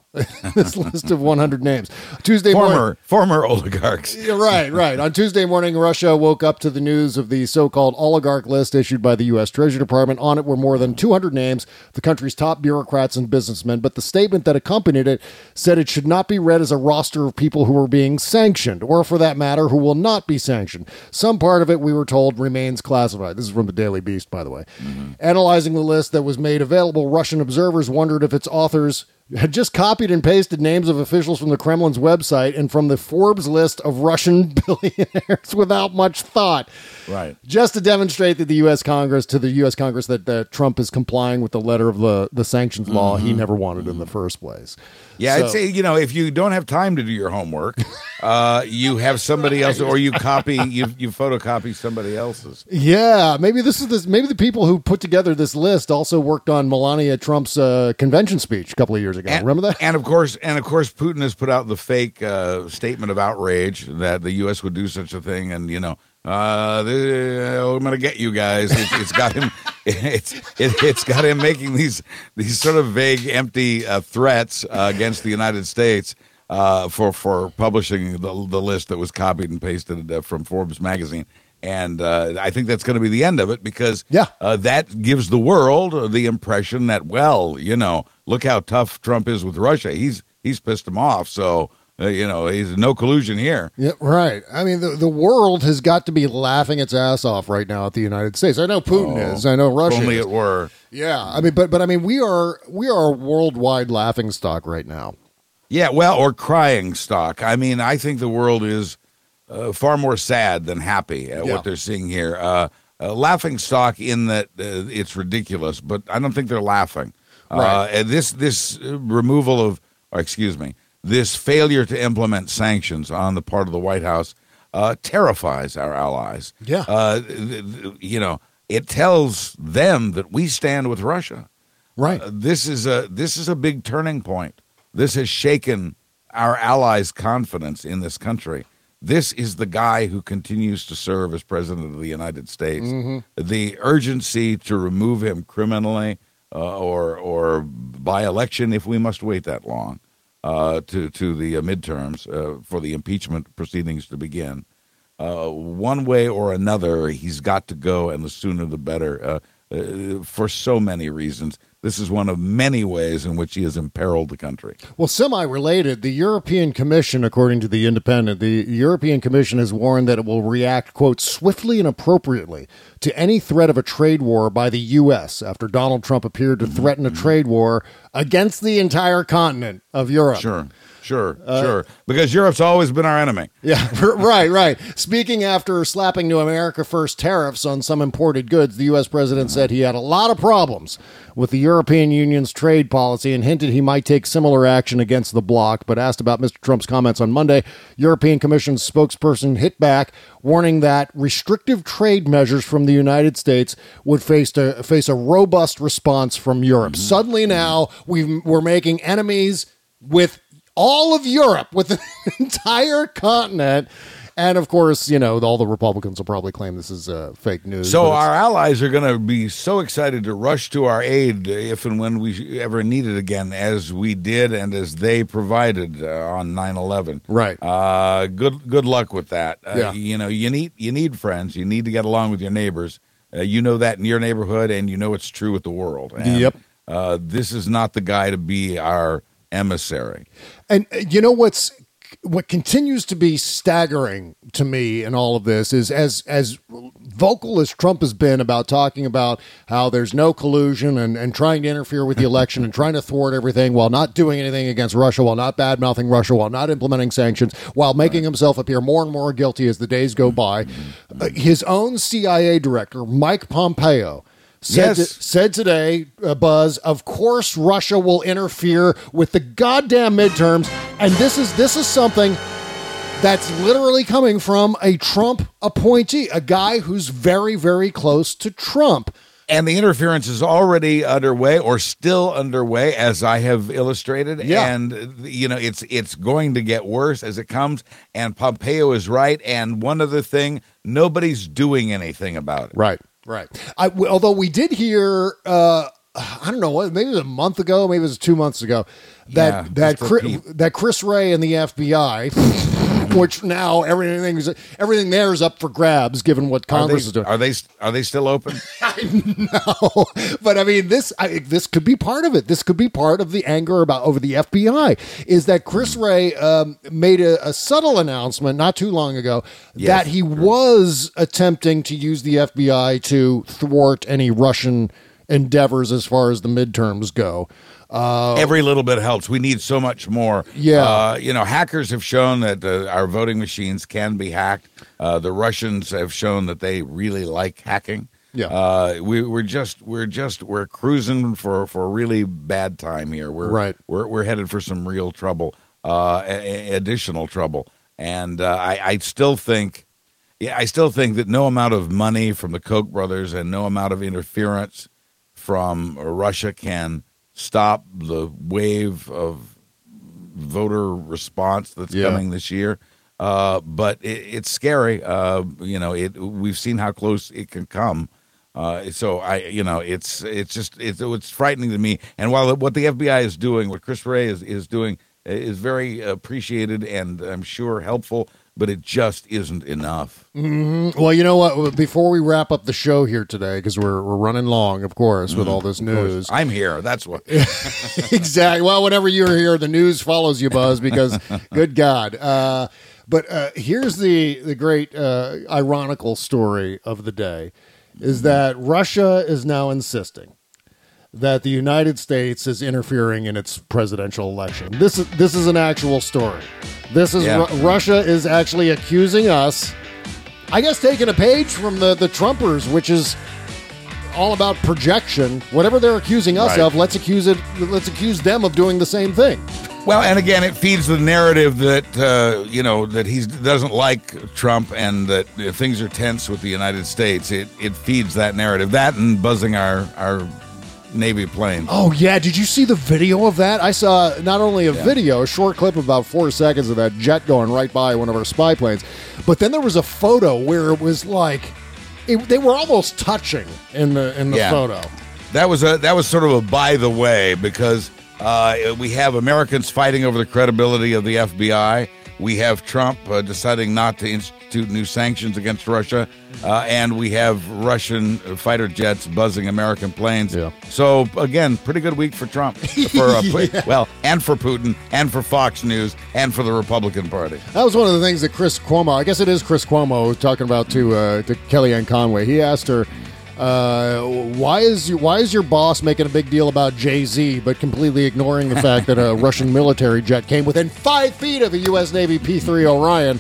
This list of one hundred names. Tuesday former, morning. Former oligarchs. Right, right. On Tuesday morning, Russia woke up to the news of the so-called oligarch list issued by the U S Treasury Department. On it were more than two hundred names, the country's top bureaucrats and businessmen. But the statement that accompanied it said it should not be read as a roster of people who are being sanctioned, or for that matter, who will not be sanctioned. Some part of it, we were told, remains classified. This is from the Daily Beast, by the way. Mm-hmm. Analyzing the list that was made available, Russian observers wondered if its authors had just copied and pasted names of officials from the Kremlin's website and from the Forbes list of Russian billionaires without much thought. Right. Just to demonstrate that the U S Congress, to the U S Congress, that, that Trump is complying with the letter of the, the sanctions mm-hmm. law he never wanted mm-hmm. in the first place. Yeah, so, I'd say, you know, if you don't have time to do your homework, uh, you have somebody right. else, or you copy, you you photocopy somebody else's. Yeah, maybe this is this. Maybe the people who put together this list also worked on Melania Trump's uh, convention speech a couple of years ago. And, remember that? And of course, and of course, Putin has put out the fake uh, statement of outrage that the U S would do such a thing, and you know. Uh, I'm gonna get you guys. It's, it's got him. It's it, it's got him making these these sort of vague, empty uh, threats uh, against the United States uh, for for publishing the the list that was copied and pasted uh, from Forbes magazine. And uh, I think that's going to be the end of it, because yeah. uh, that gives the world the impression that, well, you know, look how tough Trump is with Russia. He's he's pissed him off. So. Uh, you know, he's no collusion here. Yeah, right. I mean, the, the world has got to be laughing its ass off right now at the United States. I know Putin oh, is. I know Russia only is. It were. Yeah. I mean, but but I mean, we are we are a worldwide laughing stock right now. Yeah. Well, or crying stock. I mean, I think the world is uh, far more sad than happy at yeah. what they're seeing here. Uh, uh, laughing stock in that uh, it's ridiculous, but I don't think they're laughing. Right. Uh, and this this removal of, or excuse me. This failure to implement sanctions on the part of the White House uh, terrifies our allies. Yeah, uh, th- th- you know, it tells them that we stand with Russia. Right. Uh, this is a this is a big turning point. This has shaken our allies' confidence in this country. This is the guy who continues to serve as president of the United States. Mm-hmm. The urgency to remove him criminally uh, or or by election, if we must wait that long, uh, to, to the uh, midterms uh, for the impeachment proceedings to begin. Uh, one way or another, he's got to go, and the sooner the better, uh, uh, for so many reasons. This is one of many ways in which he has imperiled the country. Well, semi-related, the European Commission, according to The Independent, the European Commission has warned that it will react, quote, swiftly and appropriately to any threat of a trade war by the U S after Donald Trump appeared to threaten a trade war against the entire continent of Europe. Sure. Sure, uh, sure. Because Europe's always been our enemy. Yeah, right, right. Speaking after slapping New America First tariffs on some imported goods, the U S president said he had a lot of problems with the European Union's trade policy and hinted he might take similar action against the bloc. But asked about Mister Trump's comments on Monday, European Commission spokesperson hit back, warning that restrictive trade measures from the United States would face to face a robust response from Europe. Mm-hmm. Suddenly now we've, we're making enemies with all of Europe, with the entire continent. And of course, you know, all the Republicans will probably claim this is uh, fake news. So our allies are going to be so excited to rush to our aid if and when we ever need it again, as we did and as they provided uh, on nine eleven. Right. Uh, good good luck with that. Uh, yeah. You know, you need you need friends. You need to get along with your neighbors. Uh, you know that in your neighborhood, and you know it's true with the world. And, yep. Uh, this is not the guy to be our emissary. And you know what's what continues to be staggering to me in all of this is as as vocal as Trump has been about talking about how there's no collusion and, and trying to interfere with the election and trying to thwart everything while not doing anything against Russia, while not bad-mouthing Russia, while not implementing sanctions, while making himself appear more and more guilty as the days go by. Uh, his own C I A director, Mike Pompeo, Said, yes. to, said today, uh, Buzz, of course Russia will interfere with the goddamn midterms. And this is this is something that's literally coming from a Trump appointee, a guy who's very, very close to Trump. And the interference is already underway or still underway, as I have illustrated. Yeah. And, you know, it's it's going to get worse as it comes. And Pompeo is right. And one other thing, nobody's doing anything about it. Right. Right. I, w- although we did hear, uh, I don't know, maybe it was a month ago, maybe it was two months ago, that yeah, that Chris, that Chris Wray and the F B I, which now everything is everything there is up for grabs, given what Congress are they, is doing. Are they are they still open? I know, but I mean this I, this could be part of it. This could be part of the anger about over the F B I. Is that Chris Wray um, made a, a subtle announcement not too long ago yes, that he true. was attempting to use the F B I to thwart any Russian endeavors as far as the midterms go. Uh, Every little bit helps. We need so much more. Yeah. Uh, you know, hackers have shown that uh, our voting machines can be hacked. Uh, the Russians have shown that they really like hacking. Yeah. Uh, we, we're just we're just we're cruising for, for a really bad time here. We're right. We're we're headed for some real trouble, uh, a- a- additional trouble. And uh, I, I still think, yeah, I still think that no amount of money from the Koch brothers and no amount of interference from Russia can stop the wave of voter response that's yeah. coming this year. Uh, but it, it's scary. Uh, you know, it, we've seen how close it can come. Uh, so I, you know, it's, it's just, it's, it's frightening to me. And while the, what the F B I is doing, what Chris Wray is, is doing is very appreciated and I'm sure helpful, but it just isn't enough. Mm-hmm. Well, you know what? Before we wrap up the show here today, because we're we're running long, of course, mm-hmm. with all this news. I'm here. That's what. Exactly. Well, whenever you're here, the news follows you, Buzz, because good God. Uh, but uh, here's the, the great uh, ironical story of the day, is that Russia is now insisting that the United States is interfering in its presidential election. This is this is an actual story. This is yeah. Ru- Russia is actually accusing us, I guess, taking a page from the, the Trumpers, which is all about projection. Whatever they're accusing us right. of, let's accuse it. Let's accuse them of doing the same thing. Well, and again, it feeds the narrative that uh, you know that he doesn't like Trump and that uh, things are tense with the United States. It it feeds that narrative. That and buzzing our our. Navy plane. Oh, yeah. Did you see the video of that? I saw not only a yeah. video, a short clip of about four seconds of that jet going right by one of our spy planes, but then there was a photo where it was like, it, they were almost touching in the in the yeah. photo. That was a that was sort of a by the way, because uh, we have Americans fighting over the credibility of the F B I. We have Trump uh, deciding not to institute new sanctions against Russia, uh, and we have Russian fighter jets buzzing American planes. Yeah. So, again, pretty good week for Trump, for uh, yeah. well, and for Putin, and for Fox News, and for the Republican Party. That was one of the things that Chris Cuomo, I guess it is Chris Cuomo, talking about to, uh, to Kellyanne Conway. He asked her, Uh, why is you, why is your boss making a big deal about Jay-Z but completely ignoring the fact that a Russian military jet came within five feet of a U S Navy P three Orion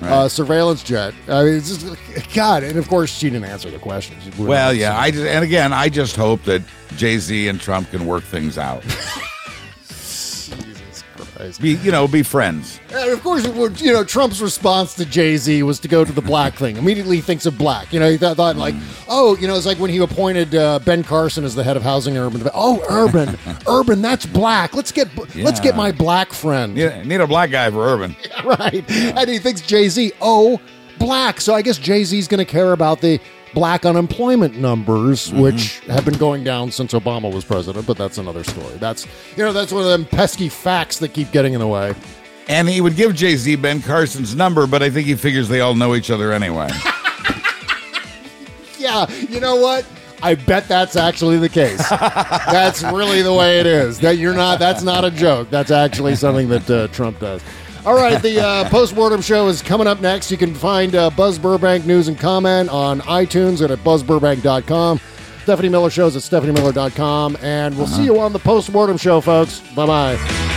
right. uh, surveillance jet? I mean, it's just, God, and of course she didn't answer the question. Well, yeah, I just, and again, I just hope that Jay-Z and Trump can work things out. Be, you know, be friends. And of course, you know, Trump's response to Jay-Z was to go to the black thing. Immediately he thinks of black. You know, he thought, thought like, oh, you know, it's like when he appointed uh, Ben Carson as the head of housing and urban. Oh, urban, urban, that's black. Let's get, yeah. let's get my black friend. Yeah, need a black guy for urban, yeah, right? Yeah. And he thinks Jay-Z, oh, black. So I guess Jay-Z's going to care about the black unemployment numbers, mm-hmm. which have been going down since Obama was president, but that's another story. That's, you know, that's one of them pesky facts that keep getting in the way. And he would give Jay-Z Ben Carson's number, but I think he figures they all know each other anyway. Yeah, you know what? I bet that's actually the case. That's really the way it is. That you're not. That's not a joke. That's actually something that uh, Trump does. All right, the uh, Postmortem Show is coming up next. You can find uh, Buzz Burbank News and Comment on iTunes and at buzz burbank dot com. Stephanie Miller Shows at stephanie miller dot com. And we'll uh-huh. see you on the Postmortem Show, folks. Bye-bye.